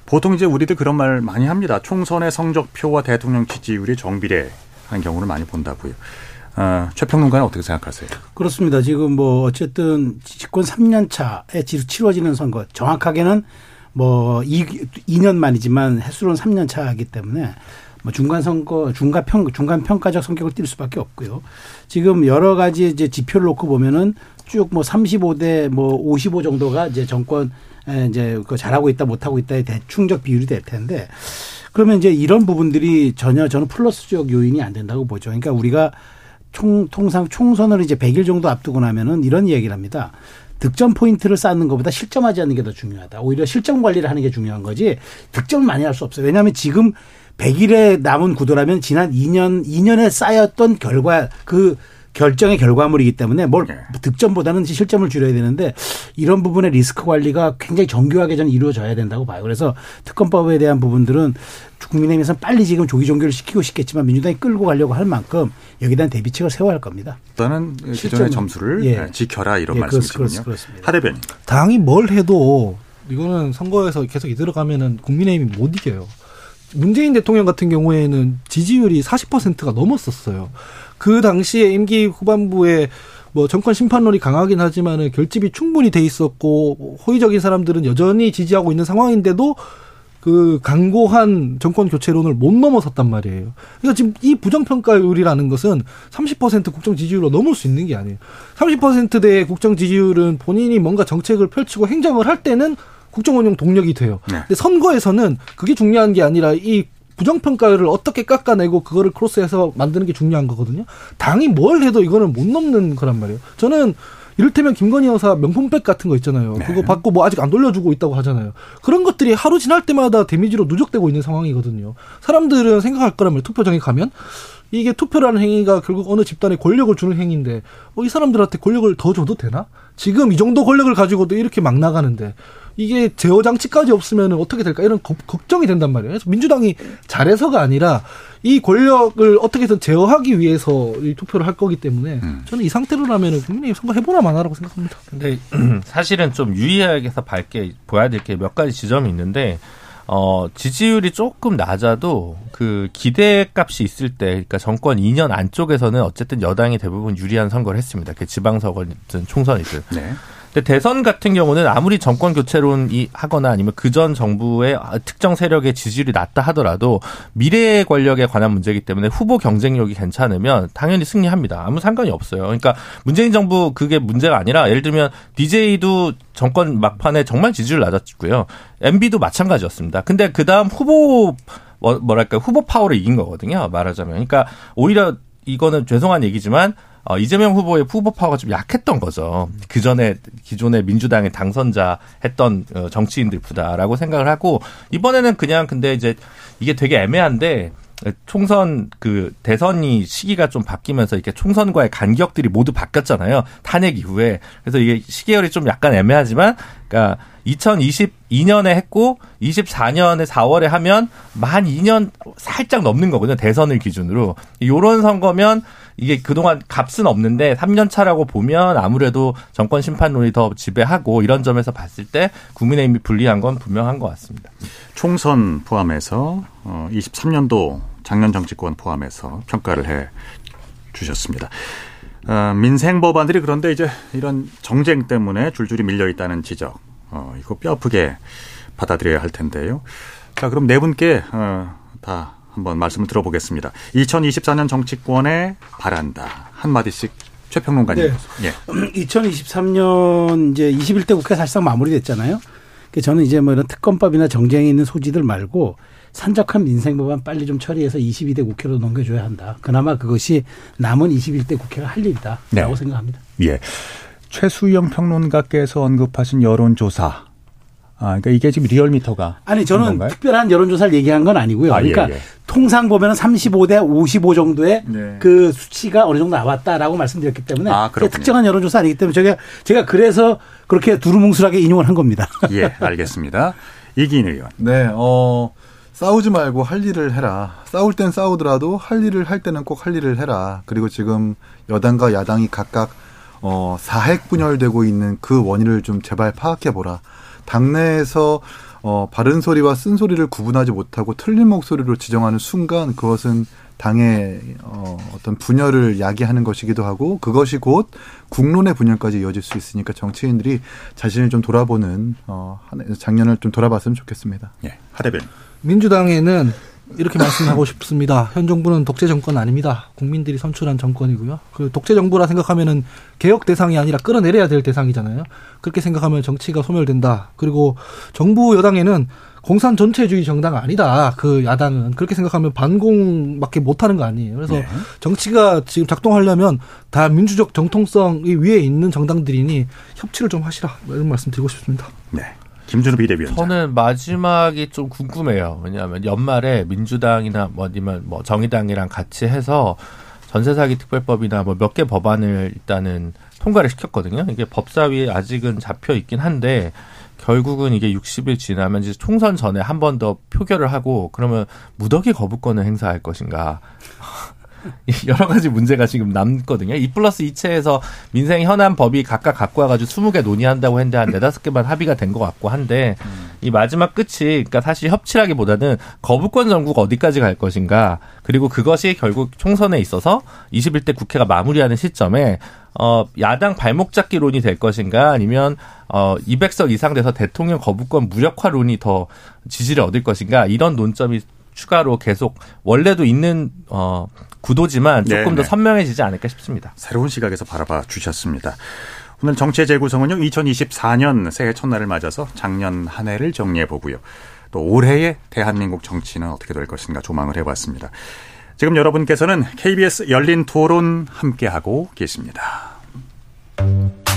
보통 이제 우리들 그런 말 많이 합니다. 총선의 성적표와 대통령 지지율이 정비례한 경우를 많이 본다고요. 어, 최 평론가는 어떻게 생각하세요? 그렇습니다. 지금 뭐 어쨌든 집권 삼 년 차에 치러지는 선거 정확하게는 뭐 이 년 만이지만 횟수로는 삼 년 차이기 때문에 뭐 중간 선거, 중간 평, 중간 평가적 성격을 띌 수밖에 없고요. 지금 여러 가지 이제 지표를 놓고 보면은 쭉 뭐 삼십오 대 뭐 오십오 정도가 이제 정권 이제 그 잘하고 있다 못하고 있다의 대충적 비율이 될 텐데 그러면 이제 이런 부분들이 전혀 저는 플러스적 요인이 안 된다고 보죠. 그러니까 우리가 총, 통상 총선을 이제 백 일 정도 앞두고 나면은 이런 이야기를 합니다. 득점 포인트를 쌓는 것보다 실점하지 않는 게 더 중요하다. 오히려 실점 관리를 하는 게 중요한 거지 득점을 많이 할 수 없어요. 왜냐하면 지금 백 일에 남은 구도라면 지난 이 년, 이 년에 쌓였던 결과, 그 결정의 결과물이기 때문에 뭘 득점보다는 실점을 줄여야 되는데 이런 부분의 리스크 관리가 굉장히 정교하게 저는 이루어져야 된다고 봐요. 그래서 특검법에 대한 부분들은 국민의힘에서는 빨리 지금 조기 종결을 시키고 싶겠지만 민주당이 끌고 가려고 할 만큼 여기에 대한 대비책을 세워야 할 겁니다. 일단은 기존의 점수를 예. 지켜라 이런 예, 말씀이시군요. 하 대변인. 당이 뭘 해도 이거는 선거에서 계속 이대로 가면은 국민의힘이 못 이겨요. 문재인 대통령 같은 경우에는 지지율이 사십 퍼센트가 넘었었어요. 그 당시에 임기 후반부에 뭐 정권 심판론이 강하긴 하지만은 결집이 충분히 돼 있었고 호의적인 사람들은 여전히 지지하고 있는 상황인데도 그 강고한 정권 교체론을 못 넘어섰단 말이에요. 그러니까 지금 이 부정평가율이라는 것은 삼십 퍼센트 국정 지지율로 넘을 수 있는 게 아니에요. 삼십 퍼센트대의 국정 지지율은 본인이 뭔가 정책을 펼치고 행정을 할 때는 국정 운영 동력이 돼요. 네. 근데 선거에서는 그게 중요한 게 아니라 이 부정평가율을 어떻게 깎아내고 그거를 크로스해서 만드는 게 중요한 거거든요. 당이 뭘 해도 이거는 못 넘는 거란 말이에요. 저는 이를테면 김건희 여사 명품백 같은 거 있잖아요. 네. 그거 받고 뭐 아직 안 돌려주고 있다고 하잖아요. 그런 것들이 하루 지날 때마다 데미지로 누적되고 있는 상황이거든요. 사람들은 생각할 거라면 투표장에 가면 이게 투표라는 행위가 결국 어느 집단에 권력을 주는 행위인데 어, 이 사람들한테 권력을 더 줘도 되나? 지금 이 정도 권력을 가지고도 이렇게 막 나가는데 이게 제어 장치까지 없으면 어떻게 될까? 이런 거, 걱정이 된단 말이에요. 그래서 민주당이 잘해서가 아니라 이 권력을 어떻게든 제어하기 위해서 이 투표를 할 거기 때문에 음. 저는 이 상태로라면 국민의힘 선거 해보나 마나라고 생각합니다. 근데 사실은 좀 유의하게 해서 밝게 보여야 될 게 몇 가지 지점이 있는데 어, 지지율이 조금 낮아도 그 기대값이 있을 때, 그러니까 정권 이 년 안쪽에서는 어쨌든 여당이 대부분 유리한 선거를 했습니다. 그 지방선거든 총선이든. 네. 근데 대선 같은 경우는 아무리 정권 교체론이 하거나 아니면 그전 정부의 특정 세력의 지지율이 낮다 하더라도 미래의 권력에 관한 문제이기 때문에 후보 경쟁력이 괜찮으면 당연히 승리합니다. 아무 상관이 없어요. 그러니까 문재인 정부 그게 문제가 아니라 예를 들면 디제이도 정권 막판에 정말 지지율 낮았고요. 엠비도 마찬가지였습니다. 근데 그다음 후보 뭐랄까 후보 파워를 이긴 거거든요. 말하자면. 그러니까 오히려 이거는 죄송한 얘기지만 어, 이재명 후보의 후보 파워가 좀 약했던 거죠. 그 전에 기존의 민주당의 당선자 했던 어, 정치인들보다라고 생각을 하고 이번에는 그냥 근데 이제 이게 되게 애매한데 총선 그 대선이 시기가 좀 바뀌면서 이렇게 총선과의 간격들이 모두 바뀌었잖아요. 탄핵 이후에. 그래서 이게 시계열이 좀 약간 애매하지만 그러니까 이천이십이 년에 했고 이십사 년에 사월에 하면 만 이 년 살짝 넘는 거거든요. 대선을 기준으로. 요런 선거면 이게 그동안 값은 없는데 삼 년 차라고 보면 아무래도 정권 심판론이 더 지배하고 이런 점에서 봤을 때 국민의힘이 불리한 건 분명한 것 같습니다. 총선 포함해서 이십삼 년도 작년 정치권 포함해서 평가를 해 주셨습니다. 민생 법안들이 그런데 이제 이런 정쟁 때문에 줄줄이 밀려 있다는 지적. 어, 이거 뼈아프게 받아들여야 할 텐데요. 자, 그럼 네 분께 어, 다 한번 말씀을 들어보겠습니다. 이천이십사 년 정치권에 바란다. 한마디씩 최평론가님. 네. 예. 이천이십삼 년 이제 이십일 대 국회 사실상 마무리됐잖아요. 그러니까 저는 이제 뭐 이런 특검법이나 정쟁에 있는 소지들 말고 산적한 민생법안 빨리 좀 처리해서 이십이 대 국회로 넘겨줘야 한다. 그나마 그것이 남은 이십일 대 국회가 할 일이다라고 네. 생각합니다. 예. 최수영 평론가께서 언급하신 여론조사. 아, 그러니까 이게 지금 리얼미터가. 아니, 저는 건가요? 특별한 여론조사를 얘기한 건 아니고요. 아, 그러니까 예, 예. 통상 보면 삼십오 대 오십오 정도의 네. 그 수치가 어느 정도 나왔다라고 말씀드렸기 때문에 아, 특정한 여론조사 아니기 때문에 제가, 제가 그래서 그렇게 두루뭉술하게 인용을 한 겁니다. 예, 알겠습니다. 이기인 의원. 네, 어, 싸우지 말고 할 일을 해라. 싸울 땐 싸우더라도 할 일을 할 때는 꼭 할 일을 해라. 그리고 지금 여당과 야당이 각각 어, 사핵 분열되고 있는 그 원인을 좀 제발 파악해보라. 당내에서 어, 바른 소리와 쓴소리를 구분하지 못하고 틀린 목소리로 지정하는 순간 그것은 당의 어, 어떤 분열을 야기하는 것이기도 하고 그것이 곧 국론의 분열까지 이어질 수 있으니까 정치인들이 자신을 좀 돌아보는 어, 작년을 좀 돌아봤으면 좋겠습니다. 예, 하대변. 민주당에는 이렇게 말씀하고 싶습니다. 현 정부는 독재 정권 아닙니다. 국민들이 선출한 정권이고요. 그 독재 정부라 생각하면은 개혁 대상이 아니라 끌어내려야 될 대상이잖아요. 그렇게 생각하면 정치가 소멸된다. 그리고 정부 여당에는 공산 전체주의 정당 아니다. 그 야당은 그렇게 생각하면 반공밖에 못하는 거 아니에요. 그래서 네. 정치가 지금 작동하려면 다 민주적 정통성이 위에 있는 정당들이니 협치를 좀 하시라 이런 말씀 드리고 싶습니다. 네. 김준우 비대위원장. 저는 마지막이 좀 궁금해요. 왜냐하면 연말에 민주당이나 뭐 아니면 뭐 정의당이랑 같이 해서 전세 사기 특별법이나 뭐 몇 개 법안을 일단은 통과를 시켰거든요. 이게 법사위에 아직은 잡혀 있긴 한데 결국은 이게 육십 일 지나면 이제 총선 전에 한 번 더 표결을 하고 그러면 무더기 거부권을 행사할 것인가. 여러 가지 문제가 지금 남거든요. 이 플러스 이 채에서 민생 현안 법이 각각 갖고 와가지고 스무 개 논의한다고 했는데 한 네다섯 개만 합의가 된 것 같고 한데 이 마지막 끝이 그러니까 사실 협치라기보다는 거부권 정부가 어디까지 갈 것인가 그리고 그것이 결국 총선에 있어서 이십일 대 국회가 마무리하는 시점에 어, 야당 발목잡기론이 될 것인가 아니면 어, 이백 석 이상 돼서 대통령 거부권 무력화론이 더 지지를 얻을 것인가 이런 논점이 추가로 계속 원래도 있는 어, 구도지만 조금 네네. 더 선명해지지 않을까 싶습니다. 새로운 시각에서 바라봐 주셨습니다. 오늘 정치의 재구성은요. 이천이십사 년 새해 첫날을 맞아서 작년 한 해를 정리해보고요. 또 올해의 대한민국 정치는 어떻게 될 것인가 조망을 해봤습니다. 지금 여러분께서는 케이비에스 열린토론 함께하고 계십니다.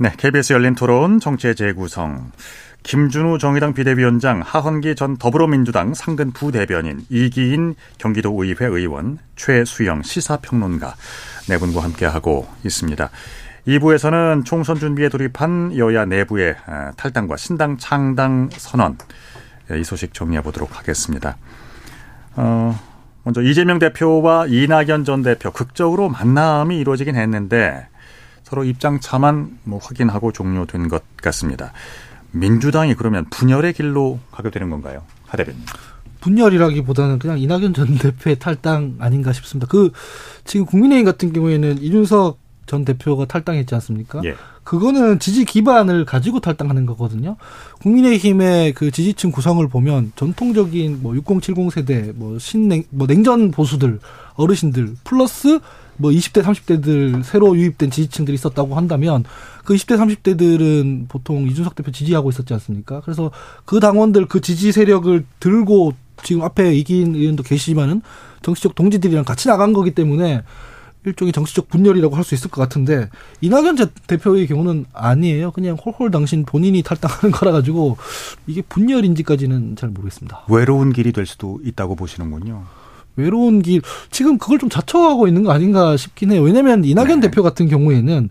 네, 케이비에스 열린토론 정치의 재구성 김준우 정의당 비대위원장, 하헌기 전 더불어민주당 상근 부대변인, 이기인 경기도의회 의원, 최수영 시사평론가 네 분과 함께하고 있습니다. 이 부에서는 총선 준비에 돌입한 여야 내부의 탈당과 신당 창당 선언 이 소식 정리해보도록 하겠습니다. 어, 먼저 이재명 대표와 이낙연 전 대표 극적으로 만남이 이루어지긴 했는데 서로 입장차만 뭐 확인하고 종료된 것 같습니다. 민주당이 그러면 분열의 길로 가게 되는 건가요? 하 대변인. 분열이라기보다는 그냥 이낙연 전 대표의 탈당 아닌가 싶습니다. 그 지금 국민의힘 같은 경우에는 이준석 전 대표가 탈당했지 않습니까? 예. 그거는 지지 기반을 가지고 탈당하는 거거든요. 국민의힘의 그 지지층 구성을 보면 전통적인 뭐 육십, 칠십 세대, 뭐 신냉, 뭐 냉전 보수들, 어르신들 플러스 뭐 이십 대, 삼십 대들 새로 유입된 지지층들이 있었다고 한다면 그 이십 대, 삼십 대들은 보통 이준석 대표 지지하고 있었지 않습니까? 그래서 그 당원들 그 지지 세력을 들고 지금 앞에 이기인 의원도 계시지만은 정치적 동지들이랑 같이 나간 거기 때문에 일종의 정치적 분열이라고 할 수 있을 것 같은데 이낙연 대표의 경우는 아니에요. 그냥 홀홀 당신 본인이 탈당하는 거라 가지고 이게 분열인지까지는 잘 모르겠습니다. 외로운 길이 될 수도 있다고 보시는군요. 외로운 길 지금 그걸 좀 자처하고 있는 거 아닌가 싶긴 해요. 왜냐하면 이낙연 네. 대표 같은 경우에는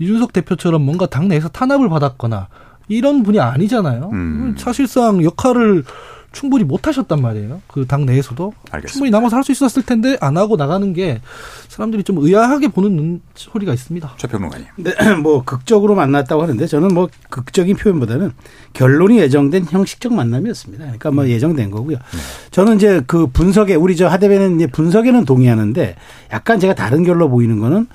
이준석 대표처럼 뭔가 당내에서 탄압을 받았거나 이런 분이 아니잖아요. 음. 사실상 역할을 충분히 못하셨단 말이에요. 그 당내에서도 충분히 남아서 할 수 있었을 텐데 안 하고 나가는 게 사람들이 좀 의아하게 보는 눈, 소리가 있습니다. 최 평론가님. 네, 뭐 극적으로 만났다고 하는데 저는 뭐 극적인 표현보다는 결론이 예정된 형식적 만남이었습니다. 그러니까 뭐 예정된 거고요. 네. 저는 이제 그 분석에 우리 저 하대변인 이제 분석에는 동의하는데 약간 제가 다른 결로 보이는 거는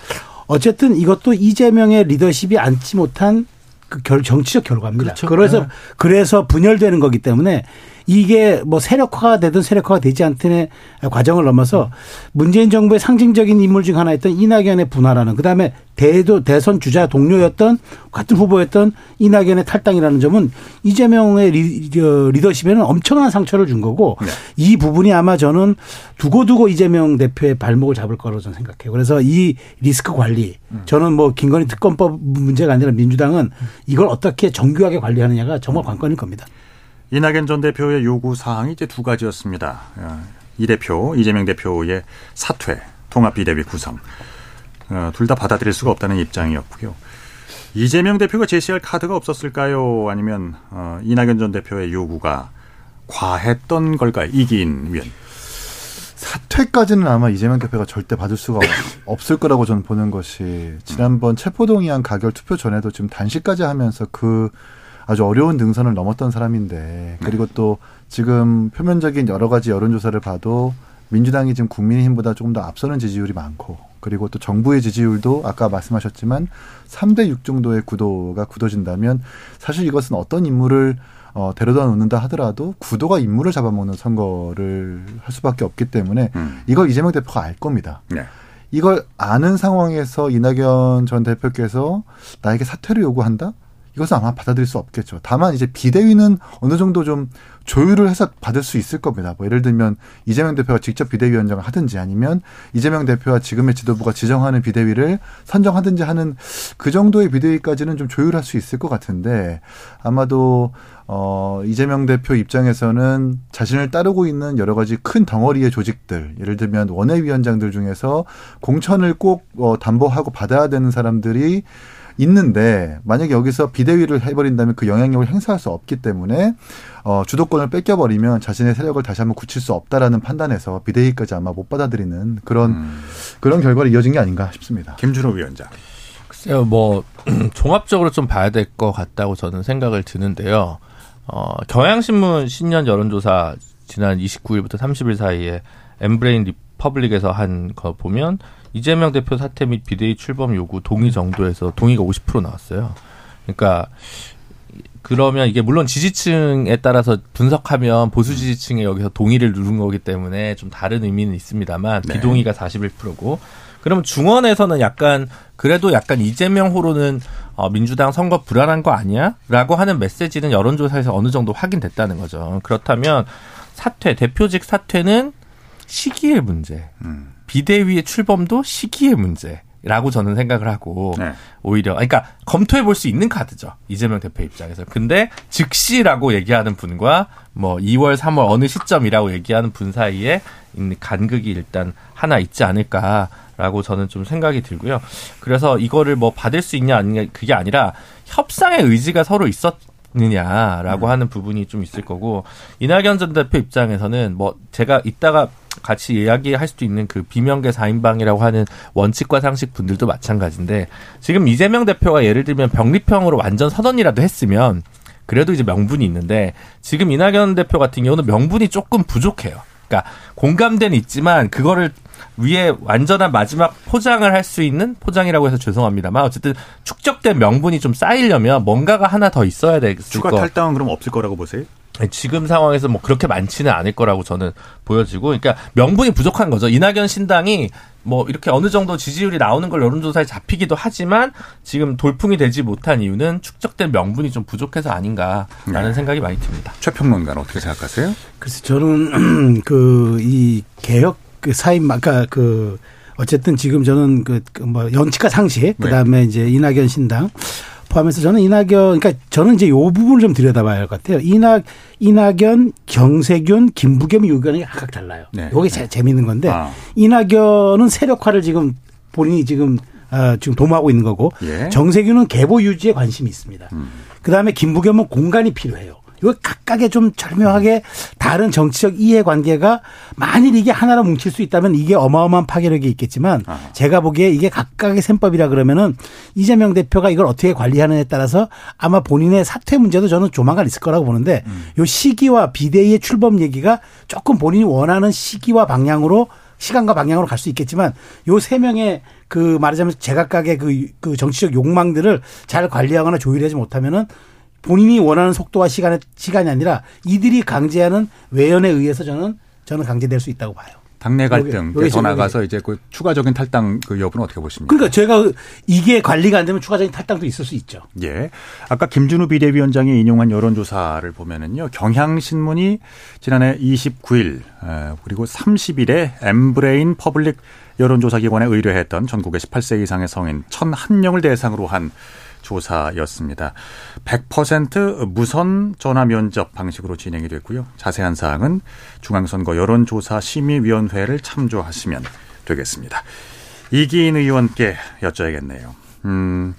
어쨌든 이것도 이재명의 리더십이 앉지 못한 그 결, 정치적 결과입니다. 그렇죠. 그래서 네. 그래서 분열되는 거기 때문에. 이게 뭐 세력화가 되든 세력화가 되지 않든의 과정을 넘어서 문재인 정부의 상징적인 인물 중 하나였던 이낙연의 분화라는 그다음에 대도 대선 주자 동료였던 같은 후보였던 이낙연의 탈당이라는 점은 이재명의 리더십에는 엄청난 상처를 준 거고 네. 이 부분이 아마 저는 두고두고 이재명 대표의 발목을 잡을 거라고 저는 생각해요. 그래서 이 리스크 관리 저는 뭐 김건희 특검법 문제가 아니라 민주당은 이걸 어떻게 정교하게 관리하느냐가 정말 관건일 겁니다. 이낙연 전 대표의 요구사항이 이제 두 가지였습니다. 이 대표, 이재명 대표의 사퇴, 통합비대위 구성. 둘 다 받아들일 수가 없다는 입장이었고요. 이재명 대표가 제시할 카드가 없었을까요? 아니면 이낙연 전 대표의 요구가 과했던 걸까요? 이기인 위원. 사퇴까지는 아마 이재명 대표가 절대 받을 수가 없을 거라고 저는 보는 것이, 지난번 체포동의안 가결 투표 전에도 지금 단식까지 하면서 그 아주 어려운 능선을 넘었던 사람인데, 그리고 또 지금 표면적인 여러 가지 여론조사를 봐도 민주당이 지금 국민의힘보다 조금 더 앞서는 지지율이 많고, 그리고 또 정부의 지지율도 아까 말씀하셨지만 삼 대 육 정도의 구도가 굳어진다면 사실 이것은 어떤 인물을 어, 데려다 놓는다 하더라도 구도가 인물을 잡아먹는 선거를 할 수밖에 없기 때문에 음. 이걸 이재명 대표가 알 겁니다. 네. 이걸 아는 상황에서 이낙연 전 대표께서 나에게 사퇴를 요구한다? 이것은 아마 받아들일 수 없겠죠. 다만 이제 비대위는 어느 정도 좀 조율을 해서 받을 수 있을 겁니다. 뭐 예를 들면 이재명 대표가 직접 비대위원장을 하든지, 아니면 이재명 대표와 지금의 지도부가 지정하는 비대위를 선정하든지 하는 그 정도의 비대위까지는 좀 조율할 수 있을 것 같은데, 아마도 어, 이재명 대표 입장에서는 자신을 따르고 있는 여러 가지 큰 덩어리의 조직들, 예를 들면 원외위원장들 중에서 공천을 꼭 어, 담보하고 받아야 되는 사람들이 있는데, 만약에 여기서 비대위를 해버린다면 그 영향력을 행사할 수 없기 때문에 어, 주도권을 뺏겨버리면 자신의 세력을 다시 한번 굳힐 수 없다라는 판단에서 비대위까지 아마 못 받아들이는 그런 음. 그런 결과로 이어진 게 아닌가 싶습니다. 김준호 위원장. 글쎄요, 뭐 종합적으로 좀 봐야 될 것 같다고 저는 생각을 드는데요. 어, 경향신문 신년 여론조사 지난 이십구 일부터 삼십 일 사이에 엠브레인 리퍼블릭에서 한 거 보면, 이재명 대표 사퇴 및 비대위 출범 요구 동의 정도에서 동의가 오십 퍼센트 나왔어요. 그러니까 그러면 이게 물론 지지층에 따라서 분석하면 보수 지지층에 여기서 동의를 누른 거기 때문에 좀 다른 의미는 있습니다만, 네. 비동의가 사십일 퍼센트고, 그러면 중원에서는 약간 그래도 약간 이재명 호로는 어, 민주당 선거 불안한 거 아니야? 라고 하는 메시지는 여론조사에서 어느 정도 확인됐다는 거죠. 그렇다면 사퇴, 대표직 사퇴는 시기의 문제, 음. 비대위의 출범도 시기의 문제라고 저는 생각을 하고, 네. 오히려 그러니까 검토해 볼 수 있는 카드죠, 이재명 대표 입장에서. 근데 즉시라고 얘기하는 분과 뭐 이월 삼월 어느 시점이라고 얘기하는 분 사이에 있는 간극이 일단 하나 있지 않을까라고 저는 좀 생각이 들고요. 그래서 이거를 뭐 받을 수 있냐 아니냐 그게 아니라 협상의 의지가 서로 있었 느냐라고 음. 하는 부분이 좀 있을 거고, 이낙연 전 대표 입장에서는 뭐 제가 이따가 같이 이야기할 수도 있는 그 비명계 사인방이라고 하는 원칙과 상식 분들도 마찬가지인데, 지금 이재명 대표가 예를 들면 병립형으로 완전 선언이라도 했으면 그래도 이제 명분이 있는데, 지금 이낙연 대표 같은 경우는 명분이 조금 부족해요. 그러니까 공감대는 있지만 그거를 위에 완전한 마지막 포장을 할 수 있는, 포장이라고 해서 죄송합니다만 어쨌든 축적된 명분이 좀 쌓이려면 뭔가가 하나 더 있어야 될 것. 추가 탈당은 그럼 없을 거라고 보세요? 지금 상황에서 뭐 그렇게 많지는 않을 거라고 저는 보여지고, 그러니까 명분이 부족한 거죠. 이낙연 신당이 뭐 이렇게 어느 정도 지지율이 나오는 걸 여론조사에 잡히기도 하지만 지금 돌풍이 되지 못한 이유는 축적된 명분이 좀 부족해서 아닌가라는, 네. 생각이 많이 듭니다. 최 평론가는 어떻게 생각하세요? 그래서 저는 그 이 개혁 그 사인, 그러니까 그 어쨌든 지금 저는 그 뭐 원칙과 상식, 그다음에 네. 이제 이낙연 신당 포함해서 저는 이낙연, 그러니까 저는 이제 요 부분을 좀 들여다봐야 할 것 같아요. 이낙 이낙연, 경세균, 김부겸 의견이 각각 달라요. 네. 요게 제일 재밌는 건데, 아. 이낙연은 세력화를 지금 본인이 지금 아, 지금 도모하고 있는 거고, 예. 정세균은 계보 유지에 관심이 있습니다. 음. 그다음에 김부겸은 공간이 필요해요. 이거 각각의 좀 절묘하게 다른 정치적 이해관계가, 만일 이게 하나로 뭉칠 수 있다면 이게 어마어마한 파괴력이 있겠지만, 아하. 제가 보기에 이게 각각의 셈법이라 그러면은 이재명 대표가 이걸 어떻게 관리하느냐에 따라서 아마 본인의 사퇴 문제도 저는 조만간 있을 거라고 보는데, 음. 이 시기와 비대위의 출범 얘기가 조금 본인이 원하는 시기와 방향으로, 시간과 방향으로 갈 수 있겠지만, 요 세 명의 그 말하자면 제각각의 그, 그 정치적 욕망들을 잘 관리하거나 조율하지 못하면은 본인이 원하는 속도와 시간의, 시간이 아니라 이들이 강제하는 외연에 의해서 저는 저는 강제될 수 있다고 봐요. 당내 갈등 더 나가서 이제 그 추가적인 탈당 그 여부는 어떻게 보십니까? 그러니까 제가 이게 관리가 안 되면 추가적인 탈당도 있을 수 있죠. 예. 아까 김준우 비대위원장이 인용한 여론조사를 보면은요, 경향신문이 지난해 이십구 일 그리고 삼십 일에 엠브레인 퍼블릭 여론조사기관에 의뢰했던 전국의 십팔 세 이상의 성인 천일 명을 대상으로 한 조사였습니다. 백 퍼센트 무선 전화 면접 방식으로 진행이 됐고요. 자세한 사항은 중앙선거 여론조사 심의위원회를 참조하시면 되겠습니다. 이기인 의원께 여쭤야겠네요. 음,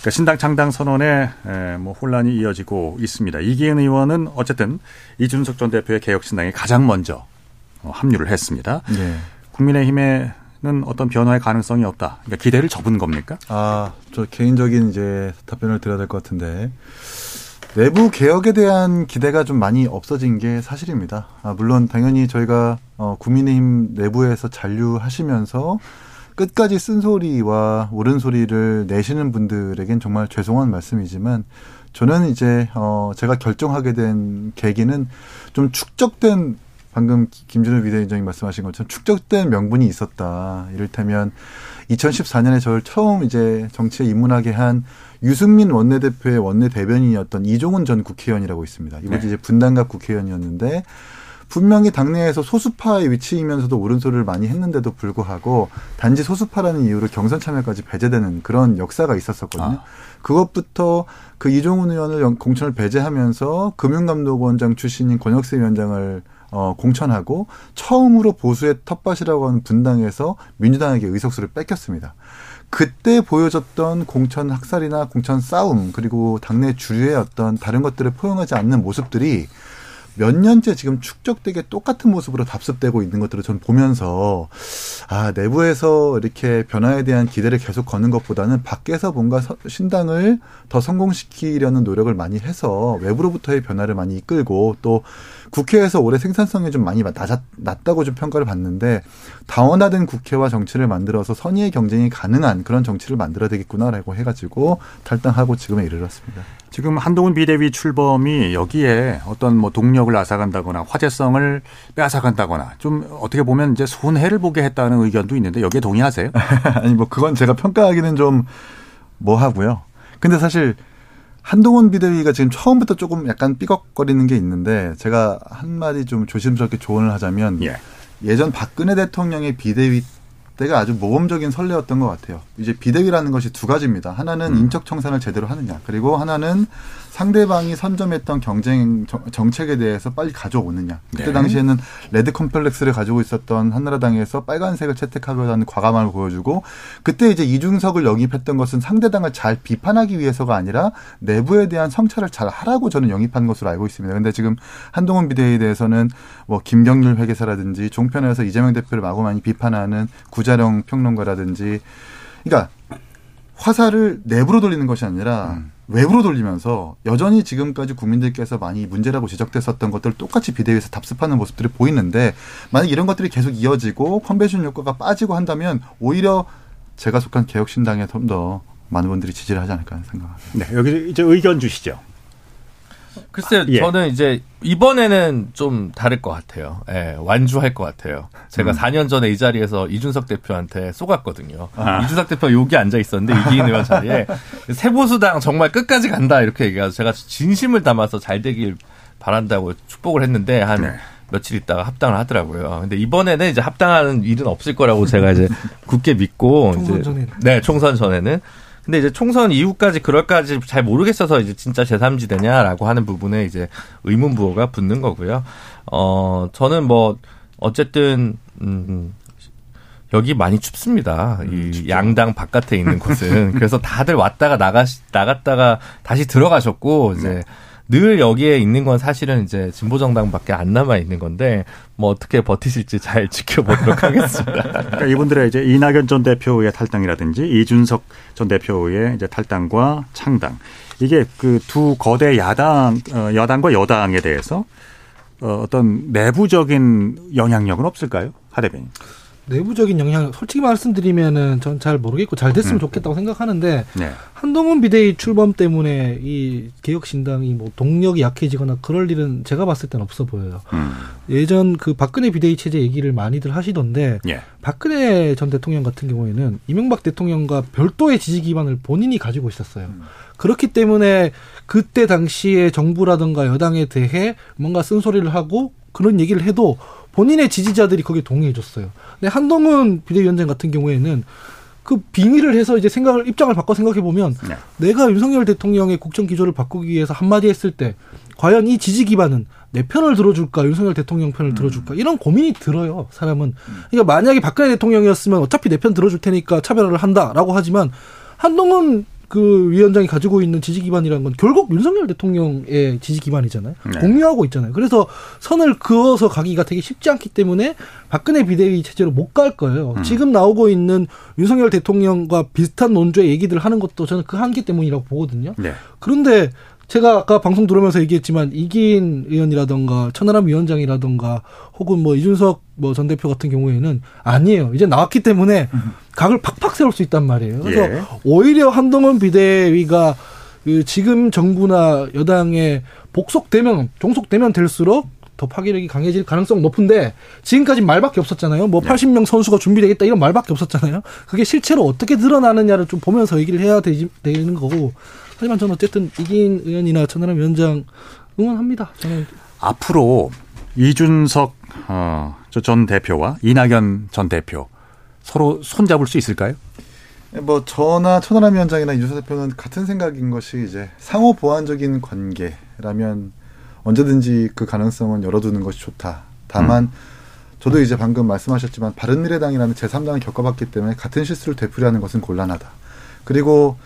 그러니까 신당 창당 선언에 뭐 혼란이 이어지고 있습니다. 이기인 의원은 어쨌든 이준석 전 대표의 개혁신당에 가장 먼저 합류를 했습니다. 네. 국민의힘에는 어떤 변화의 가능성이 없다. 그러니까 기대를 접은 겁니까? 아, 저 개인적인 이제 답변을 드려야 될 것 같은데. 내부 개혁에 대한 기대가 좀 많이 없어진 게 사실입니다. 아, 물론 당연히 저희가 어, 국민의힘 내부에서 잔류하시면서 끝까지 쓴소리와 옳은 소리를 내시는 분들에겐 정말 죄송한 말씀이지만 저는 이제 어, 제가 결정하게 된 계기는 좀 축적된 방금 김준우 비대위원장이 말씀하신 것처럼 축적된 명분이 있었다. 이를테면 이천십사 년에 저를 처음 이제 정치에 입문하게 한 유승민 원내대표의 원내대변인이었던 이종훈 전 국회의원이라고 있습니다. 이분이 네. 이제 분당갑 국회의원이었는데 분명히 당내에서 소수파의 위치이면서도 오른소리를 많이 했는데도 불구하고 단지 소수파라는 이유로 경선 참여까지 배제되는 그런 역사가 있었었거든요. 아. 그것부터 그 이종훈 의원을 공천을 배제하면서 금융감독원장 출신인 권혁세 위원장을 어, 공천하고 처음으로 보수의 텃밭이라고 하는 분당에서 민주당에게 의석수를 뺏겼습니다. 그때 보여줬던 공천 학살이나 공천 싸움 그리고 당내 주류의 어떤 다른 것들을 포용하지 않는 모습들이 몇 년째 지금 축적되게 똑같은 모습으로 답습되고 있는 것들을 전 보면서 아, 내부에서 이렇게 변화에 대한 기대를 계속 거는 것보다는 밖에서 뭔가 신당을 더 성공시키려는 노력을 많이 해서 외부로부터의 변화를 많이 이끌고 또 국회에서 올해 생산성이 좀 많이 낮았, 낮다고 좀 평가를 받는데 다원화된 국회와 정치를 만들어서 선의의 경쟁이 가능한 그런 정치를 만들어야 되겠구나라고 해가지고 탈당하고 지금에 이르렀습니다. 지금 한동훈 비대위 출범이 여기에 어떤 뭐 동력을 앗아간다거나 화제성을 빼앗아간다거나 좀 어떻게 보면 이제 손해를 보게 했다는 의견도 있는데 여기에 동의하세요? 아니 뭐 그건 제가 평가하기는 좀 뭐 하고요. 근데 사실 한동훈 비대위가 지금 처음부터 조금 약간 삐걱거리는 게 있는데 제가 한마디 좀 조심스럽게 조언을 하자면 예. 예전 박근혜 대통령의 비대위 때가 아주 모범적인 선례였던 것 같아요. 이제 비대위라는 것이 두 가지입니다. 하나는 음. 인적청산을 제대로 하느냐. 그리고 하나는 상대방이 선점했던 경쟁 정책에 대해서 빨리 가져오느냐. 그때 네. 당시에는 레드 컴플렉스를 가지고 있었던 한나라당에서 빨간색을 채택하려는 과감함을 보여주고 그때 이제 이준석을 영입했던 것은 상대당을 잘 비판하기 위해서가 아니라 내부에 대한 성찰을 잘 하라고 저는 영입한 것으로 알고 있습니다. 그런데 지금 한동훈 비대위에 대해서는 뭐 김경률 회계사라든지 종편에서 이재명 대표를 마구 많이 비판하는 구자령 평론가라든지 그러니까 화살을 내부로 돌리는 것이 아니라 음. 외부로 돌리면서 여전히 지금까지 국민들께서 많이 문제라고 지적됐었던 것들을 똑같이 비대위에서 답습하는 모습들이 보이는데 만약 이런 것들이 계속 이어지고 컨벤션 효과가 빠지고 한다면 오히려 제가 속한 개혁신당에 좀 더 많은 분들이 지지를 하지 않을까 하는 생각합니다. 네, 여기 이제 의견 주시죠. 글쎄요, 아, 예. 저는 이제 이번에는 좀 다를 것 같아요. 예, 완주할 것 같아요. 제가 음. 사 년 전에 이 자리에서 이준석 대표한테 쏘갔거든요. 아. 이준석 대표가 여기 앉아 있었는데 이기인 의원 자리에 세보수당 정말 끝까지 간다 이렇게 얘기해서 제가 진심을 담아서 잘 되길 바란다고 축복을 했는데 한 네. 며칠 있다가 합당을 하더라고요. 근데 이번에는 이제 합당하는 일은 없을 거라고 제가 이제 굳게 믿고 총선 전에는. 네, 총선 전에는. 근데 이제 총선 이후까지 그럴까지 잘 모르겠어서 이제 진짜 제삼지대냐라고 하는 부분에 이제 의문부호가 붙는 거고요. 어, 저는 뭐, 어쨌든, 음, 여기 많이 춥습니다. 음, 이 양당 바깥에 있는 곳은. 그래서 다들 왔다가 나가, 나갔다가 다시 들어가셨고, 이제 음. 늘 여기에 있는 건 사실은 이제 진보정당밖에 안 남아있는 건데, 뭐 어떻게 버티실지 잘 지켜보도록 하겠습니다. 그러니까 이분들의 이제 이낙연 전 대표의 탈당이라든지 이준석 전 대표의 이제 탈당과 창당 이게 그 두 거대 야당 여당과 여당에 대해서 어떤 내부적인 영향력은 없을까요, 하 대변인? 내부적인 영향 솔직히 말씀드리면은 전 잘 모르겠고 잘 됐으면 좋겠다고 생각하는데 네. 한동훈 비대위 출범 때문에 이 개혁신당이 뭐 동력이 약해지거나 그럴 일은 제가 봤을 땐 없어 보여요. 음. 예전 그 박근혜 비대위 체제 얘기를 많이들 하시던데 예. 박근혜 전 대통령 같은 경우에는 이명박 대통령과 별도의 지지 기반을 본인이 가지고 있었어요. 음. 그렇기 때문에 그때 당시에 정부라든가 여당에 대해 뭔가 쓴소리를 하고 그런 얘기를 해도 본인의 지지자들이 거기에 동의해줬어요. 근데 한동훈 비대위원장 같은 경우에는 그 빙의를 해서 이제 생각을, 입장을 바꿔 생각해보면 네. 내가 윤석열 대통령의 국정 기조를 바꾸기 위해서 한마디 했을 때 과연 이 지지 기반은 내 편을 들어줄까, 윤석열 대통령 편을 들어줄까, 이런 고민이 들어요, 사람은. 그러니까 만약에 박근혜 대통령이었으면 어차피 내 편 들어줄 테니까 차별화를 한다라고 하지만 한동훈 그 위원장이 가지고 있는 지지 기반이라는 건 결국 윤석열 대통령의 지지 기반이잖아요. 네. 공유하고 있잖아요. 그래서 선을 그어서 가기가 되게 쉽지 않기 때문에 박근혜 비대위 체제로 못 갈 거예요. 음. 지금 나오고 있는 윤석열 대통령과 비슷한 논조의 얘기들을 하는 것도 저는 그 한계 때문이라고 보거든요. 네. 그런데 제가 아까 방송 들으면서 얘기했지만 이기인 의원이라든가 천하람 위원장이라든가 혹은 뭐 이준석 뭐 전 대표 같은 경우에는 아니에요. 이제 나왔기 때문에 각을 팍팍 세울 수 있단 말이에요. 그래서 예. 오히려 한동훈 비대위가 그 지금 정부나 여당에 복속되면 종속되면 될수록 더 파괴력이 강해질 가능성 높은데 지금까지 말밖에 없었잖아요. 뭐 팔십 명 선수가 준비되겠다 이런 말밖에 없었잖아요. 그게 실제로 어떻게 드러나느냐를 좀 보면서 얘기를 해야 되지, 되는 거고. 하지만 저는 어쨌든 이기인 의원이나 천하람 위원장 응원합니다. 저는. 앞으로 이준석 어, 전 대표와 이낙연 전 대표 서로 손잡을 수 있을까요? 뭐 저나 천하람 위원장이나 이준석 대표는 같은 생각인 것이 이제 상호 보완적인 관계라면 언제든지 그 가능성은 열어두는 것이 좋다. 다만 음. 저도 이제 방금 말씀하셨지만 바른미래당이라는 제삼 당을 겪어봤기 때문에 같은 실수를 되풀이하는 것은 곤란하다. 그리고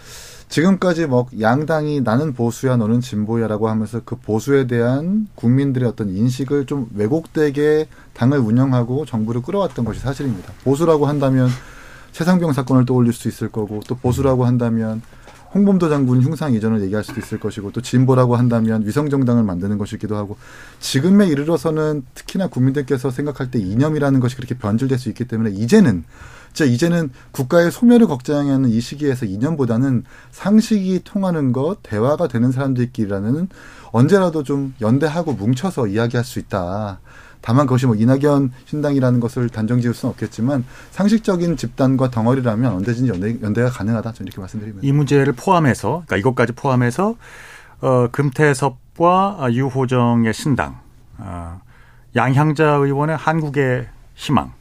지금까지 뭐 양당이 나는 보수야 너는 진보야라고 하면서 그 보수에 대한 국민들의 어떤 인식을 좀 왜곡되게 당을 운영하고 정부를 끌어왔던 것이 사실입니다. 보수라고 한다면 최상병 사건을 떠올릴 수 있을 거고 또 보수라고 한다면 홍범도 장군 흉상 이전을 얘기할 수도 있을 것이고 또 진보라고 한다면 위성정당을 만드는 것이기도 하고 지금에 이르러서는 특히나 국민들께서 생각할 때 이념이라는 것이 그렇게 변질될 수 있기 때문에 이제는 진짜 이제는 국가의 소멸을 걱정하는 이 시기에서 이념보다는 상식이 통하는 것, 대화가 되는 사람들끼리라는 언제라도 좀 연대하고 뭉쳐서 이야기할 수 있다. 다만 그것이 뭐 이낙연 신당이라는 것을 단정 지을 수는 없겠지만 상식적인 집단과 덩어리라면 언제든지 연대, 연대가 가능하다. 저는 이렇게 말씀드립니다. 이 문제를 포함해서, 그러니까 이것까지 포함해서 어, 금태섭과 유호정의 신당, 어, 양향자 의원의 한국의 희망,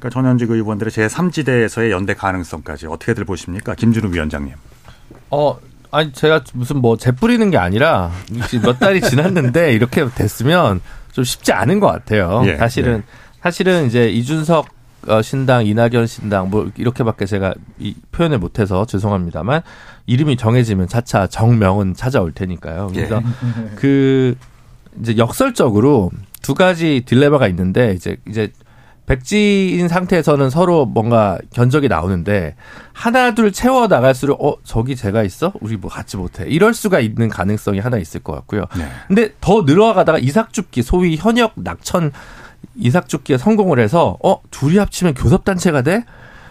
그러니까 전현직 의원들의 제삼 지대에서의 연대 가능성까지 어떻게들 보십니까? 김준우 위원장님. 어. 아니 제가 무슨 뭐 재뿌리는 게 아니라 몇 달이 지났는데 이렇게 됐으면 좀 쉽지 않은 것 같아요. 예, 사실은 예. 사실은 이제 이준석 신당, 이낙연 신당 뭐 이렇게밖에 제가 이 표현을 못해서 죄송합니다만 이름이 정해지면 차차 정명은 찾아올 테니까요. 그래서 예. 그 이제 역설적으로 두 가지 딜레마가 있는데 이제 이제. 백지인 상태에서는 서로 뭔가 견적이 나오는데 하나 둘 채워 나갈수록 어 저기 제가 있어? 우리 뭐 같이 못해. 이럴 수가 있는 가능성이 하나 있을 것 같고요. 네. 근데 더 늘어가다가 이삭줍기 소위 현역 낙천 이삭줍기에 성공을 해서 어 둘이 합치면 교섭단체가 돼?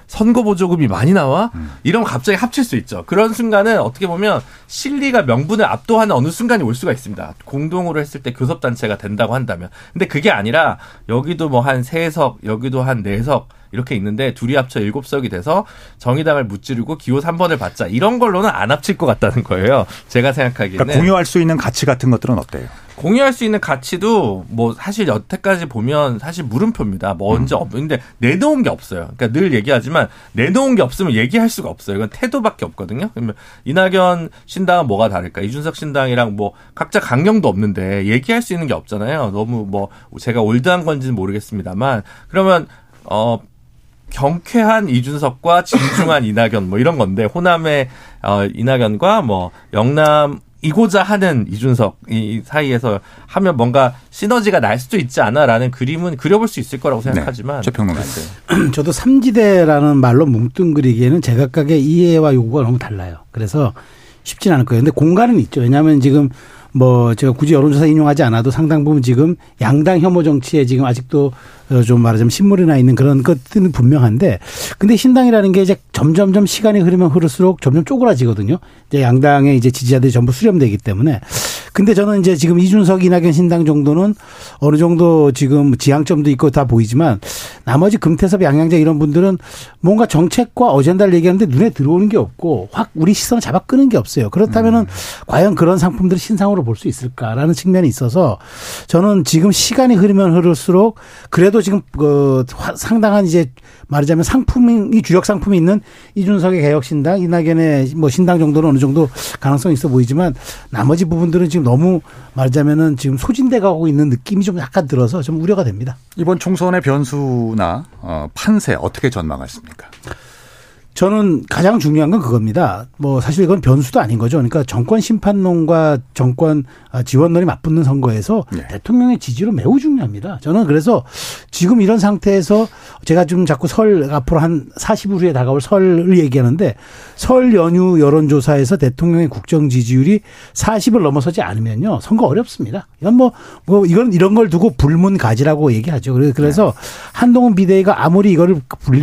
선거보조금이 많이 나와? 음. 이러면 갑자기 합칠 수 있죠. 그런 순간은 어떻게 보면 실리가 명분을 압도하는 어느 순간이 올 수가 있습니다. 공동으로 했을 때 교섭단체가 된다고 한다면. 근데 그게 아니라 여기도 뭐 한 세 석, 여기도 한 네 석 이렇게 있는데 둘이 합쳐 일곱 석이 돼서 정의당을 무찌르고 기호 삼 번을 받자. 이런 걸로는 안 합칠 것 같다는 거예요. 제가 생각하기에는. 그러니까 공유할 수 있는 가치 같은 것들은 어때요? 공유할 수 있는 가치도 뭐 사실 여태까지 보면 사실 물음표입니다. 먼저 없는데 내놓은 게 없어요. 그러니까 늘 얘기하지만 내놓은 게 없으면 얘기할 수가 없어요. 이건 태도밖에 없거든요. 그러면 이낙연 신당은 뭐가 다를까? 이준석 신당이랑 뭐 각자 강령도 없는데 얘기할 수 있는 게 없잖아요. 너무 뭐 제가 올드한 건지는 모르겠습니다만 그러면 어. 경쾌한 이준석과 진중한 이낙연 뭐 이런 건데 호남의 어, 이낙연과 뭐 영남 이고자 하는 이준석 이 사이에서 하면 뭔가 시너지가 날 수도 있지 않아라는 그림은 그려볼 수 있을 거라고 생각하지만. 네, 평론가인데요. 저도 삼 지대라는 말로 뭉뚱그리기에는 제각각의 이해와 요구가 너무 달라요. 그래서 쉽진 않을 거예요. 근데 공간은 있죠. 왜냐하면 지금 뭐 제가 굳이 여론조사 인용하지 않아도 상당 부분 지금 양당 혐오 정치에 지금 아직도 좀 말하자면 신물이 나 있는 그런 것들은 분명한데 근데 신당이라는 게 이제 점점점 시간이 흐르면 흐를수록 점점 쪼그라지거든요. 이제 양당의 이제 지지자들이 전부 수렴되기 때문에 근데 저는 이제 지금 이준석 이낙연 신당 정도는 어느 정도 지금 지향점도 있고 다 보이지만 나머지 금태섭 양양자 이런 분들은 뭔가 정책과 어젠다를 얘기하는데 눈에 들어오는 게 없고 확 우리 시선을 잡아 끄는 게 없어요. 그렇다면은 음. 과연 그런 상품들을 신상으로 볼 수 있을까라는 측면이 있어서 저는 지금 시간이 흐르면 흐를수록 그래도 지금 그 상당한 이제 말하자면 상품이 주력 상품이 있는 이준석의 개혁신당 이낙연의 뭐 신당 정도는 어느 정도 가능성이 있어 보이지만 나머지 부분들은 지금 너무 말하자면은 지금 소진돼 가고 있는 느낌이 좀 약간 들어서 좀 우려가 됩니다. 이번 총선의 변수나 어, 판세 어떻게 전망하십니까? 저는 가장 중요한 건 그겁니다. 뭐 사실 이건 변수도 아닌 거죠. 그러니까 정권 심판론과 정권 지원론이 맞붙는 선거에서 네. 대통령의 지지로 매우 중요합니다. 저는 그래서 지금 이런 상태에서 제가 지금 자꾸 설 앞으로 한 사십 일 후에 다가올 설을 얘기하는데 설 연휴 여론조사에서 대통령의 국정 지지율이 사십을 넘어서지 않으면요. 선거 어렵습니다. 이건 뭐, 뭐 이건 이런 걸 두고 불문 가지라고 얘기하죠. 그래서 네. 한동훈 비대위가 아무리 이거를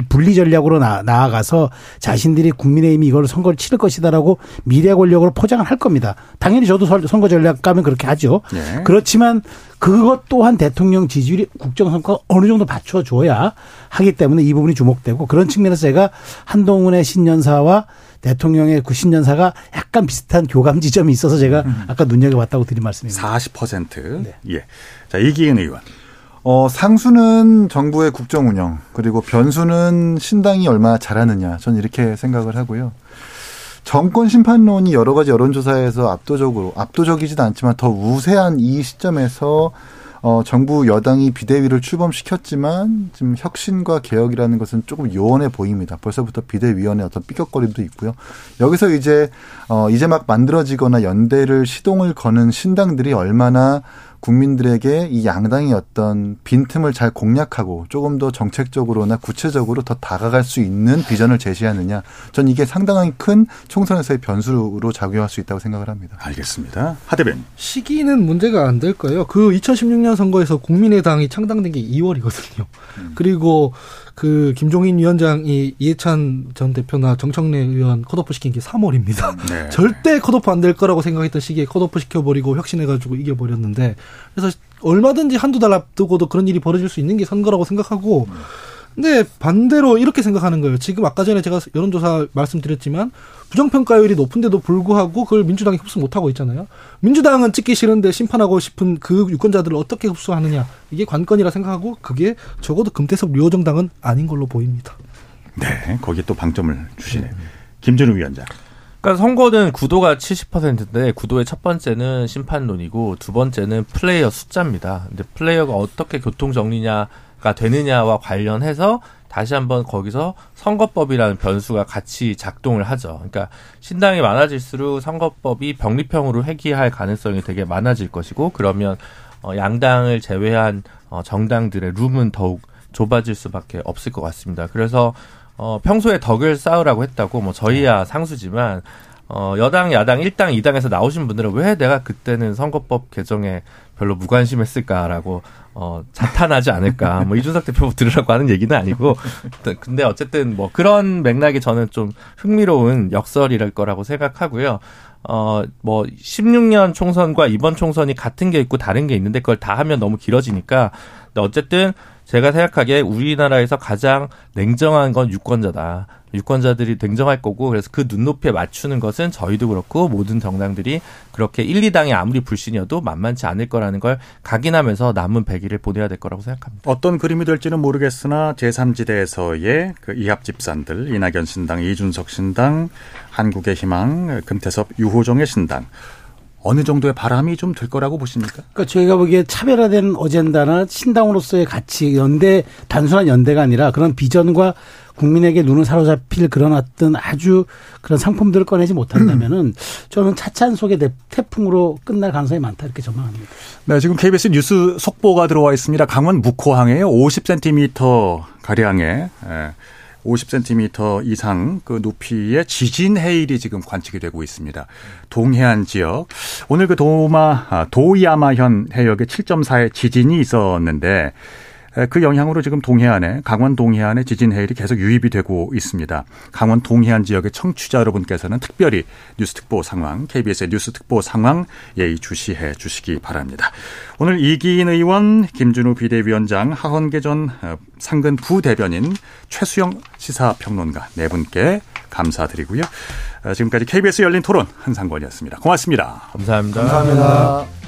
분리 전략으로 나아가서 자신들이 국민의힘이 이걸 선거를 치를 것이다라고 미래 권력으로 포장을 할 겁니다. 당연히 저도 선거 전략 가면 그렇게 하죠. 네. 그렇지만 그것 또한 대통령 지지율이 국정선거가 어느 정도 받쳐줘야 하기 때문에 이 부분이 주목되고 그런 측면에서 제가 한동훈의 신년사와 대통령의 그 신년사가 약간 비슷한 교감 지점이 있어서 제가 아까 눈여겨봤다고 드린 말씀입니다. 사십 퍼센트. 네. 예. 자, 이기인 의원. 어, 상수는 정부의 국정 운영, 그리고 변수는 신당이 얼마나 잘하느냐. 전 이렇게 생각을 하고요. 정권 심판론이 여러 가지 여론조사에서 압도적으로, 압도적이지도 않지만 더 우세한 이 시점에서, 어, 정부 여당이 비대위를 출범시켰지만, 지금 혁신과 개혁이라는 것은 조금 요원해 보입니다. 벌써부터 비대위원회 어떤 삐걱거림도 있고요. 여기서 이제, 어, 이제 막 만들어지거나 연대를 시동을 거는 신당들이 얼마나 국민들에게 이 양당의 어떤 빈틈을 잘 공략하고 조금 더 정책적으로나 구체적으로 더 다가갈 수 있는 비전을 제시하느냐. 전 이게 상당히 큰 총선에서의 변수로 작용할 수 있다고 생각을 합니다. 알겠습니다. 하대변. 시기는 문제가 안 될 거예요. 그 이천십육 년 선거에서 국민의당이 창당된 게 이월이거든요. 음. 그리고 그 김종인 위원장이 이해찬 전 대표나 정청래 의원 컷오프 시킨 게 삼월입니다. 네. 절대 컷오프 안 될 거라고 생각했던 시기에 컷오프 시켜버리고 혁신해가지고 이겨버렸는데 그래서 얼마든지 한두 달 앞두고도 그런 일이 벌어질 수 있는 게 선거라고 생각하고 음. 근데 반대로 이렇게 생각하는 거예요. 지금 아까 전에 제가 여론조사 말씀드렸지만 부정평가율이 높은데도 불구하고 그걸 민주당이 흡수 못하고 있잖아요. 민주당은 찍기 싫은데 심판하고 싶은 그 유권자들을 어떻게 흡수하느냐. 이게 관건이라 생각하고 그게 적어도 금태섭 류호정당은 아닌 걸로 보입니다. 네. 거기에 또 방점을 주시네요. 네. 김준우 위원장. 그러니까 선거는 구도가 칠십 퍼센트인데 구도의 첫 번째는 심판론이고 두 번째는 플레이어 숫자입니다. 근데 플레이어가 어떻게 교통정리냐. 가 되느냐와 관련해서 다시 한번 거기서 선거법이라는 변수가 같이 작동을 하죠. 그러니까 신당이 많아질수록 선거법이 병립형으로 회귀할 가능성이 되게 많아질 것이고 그러면 양당을 제외한 정당들의 룸은 더욱 좁아질 수밖에 없을 것 같습니다. 그래서 평소에 덕을 쌓으라고 했다고 뭐 저희야 상수지만 어, 여당, 야당, 일 당, 이 당에서 나오신 분들은 왜 내가 그때는 선거법 개정에 별로 무관심했을까라고, 어, 자탄하지 않을까. 뭐, 이준석 대표 들으라고 하는 얘기는 아니고. 근데 어쨌든 뭐, 그런 맥락이 저는 좀 흥미로운 역설이랄 거라고 생각하고요. 어, 뭐, 십육 년 총선과 이번 총선이 같은 게 있고 다른 게 있는데 그걸 다 하면 너무 길어지니까. 근데 어쨌든 제가 생각하기에 우리나라에서 가장 냉정한 건 유권자다. 유권자들이 냉정할 거고 그래서 그 눈높이에 맞추는 것은 저희도 그렇고 모든 정당들이 그렇게 일, 이 당이 아무리 불신이어도 만만치 않을 거라는 걸 각인하면서 남은 백일을 보내야 될 거라고 생각합니다. 어떤 그림이 될지는 모르겠으나 제삼지대에서의 그 이합집산들 이낙연 신당, 이준석 신당, 한국의 희망, 금태섭, 유호정의 신당. 어느 정도의 바람이 좀 될 거라고 보십니까? 그러니까 저희가 보기에 차별화된 어젠다나 신당으로서의 가치, 연대, 단순한 연대가 아니라 그런 비전과 국민에게 눈을 사로잡힐 그런 어떤 아주 그런 상품들을 꺼내지 못한다면은 저는 차찬 속의 태풍으로 끝날 가능성이 많다 이렇게 전망합니다. 네, 지금 케이비에스 뉴스 속보가 들어와 있습니다. 강원 묵호항에 오십 센티미터 가량의 오십 센티미터 이상 그 높이의 지진 해일이 지금 관측이 되고 있습니다. 동해안 지역 오늘 그 도마 도야마현 해역에 칠 점 사의 지진이 있었는데. 그 영향으로 지금 동해안에 강원 동해안에 지진 해일이 계속 유입이 되고 있습니다. 강원 동해안 지역의 청취자 여러분께서는 특별히 뉴스특보 상황, 케이비에스의 뉴스특보 상황 예의 주시해 주시기 바랍니다. 오늘 이기인 의원, 김준우 비대위원장, 하헌기 전 상근 부대변인, 최수영 시사평론가 네 분께 감사드리고요. 지금까지 케이비에스 열린토론 한상권이었습니다. 고맙습니다. 감사합니다. 감사합니다.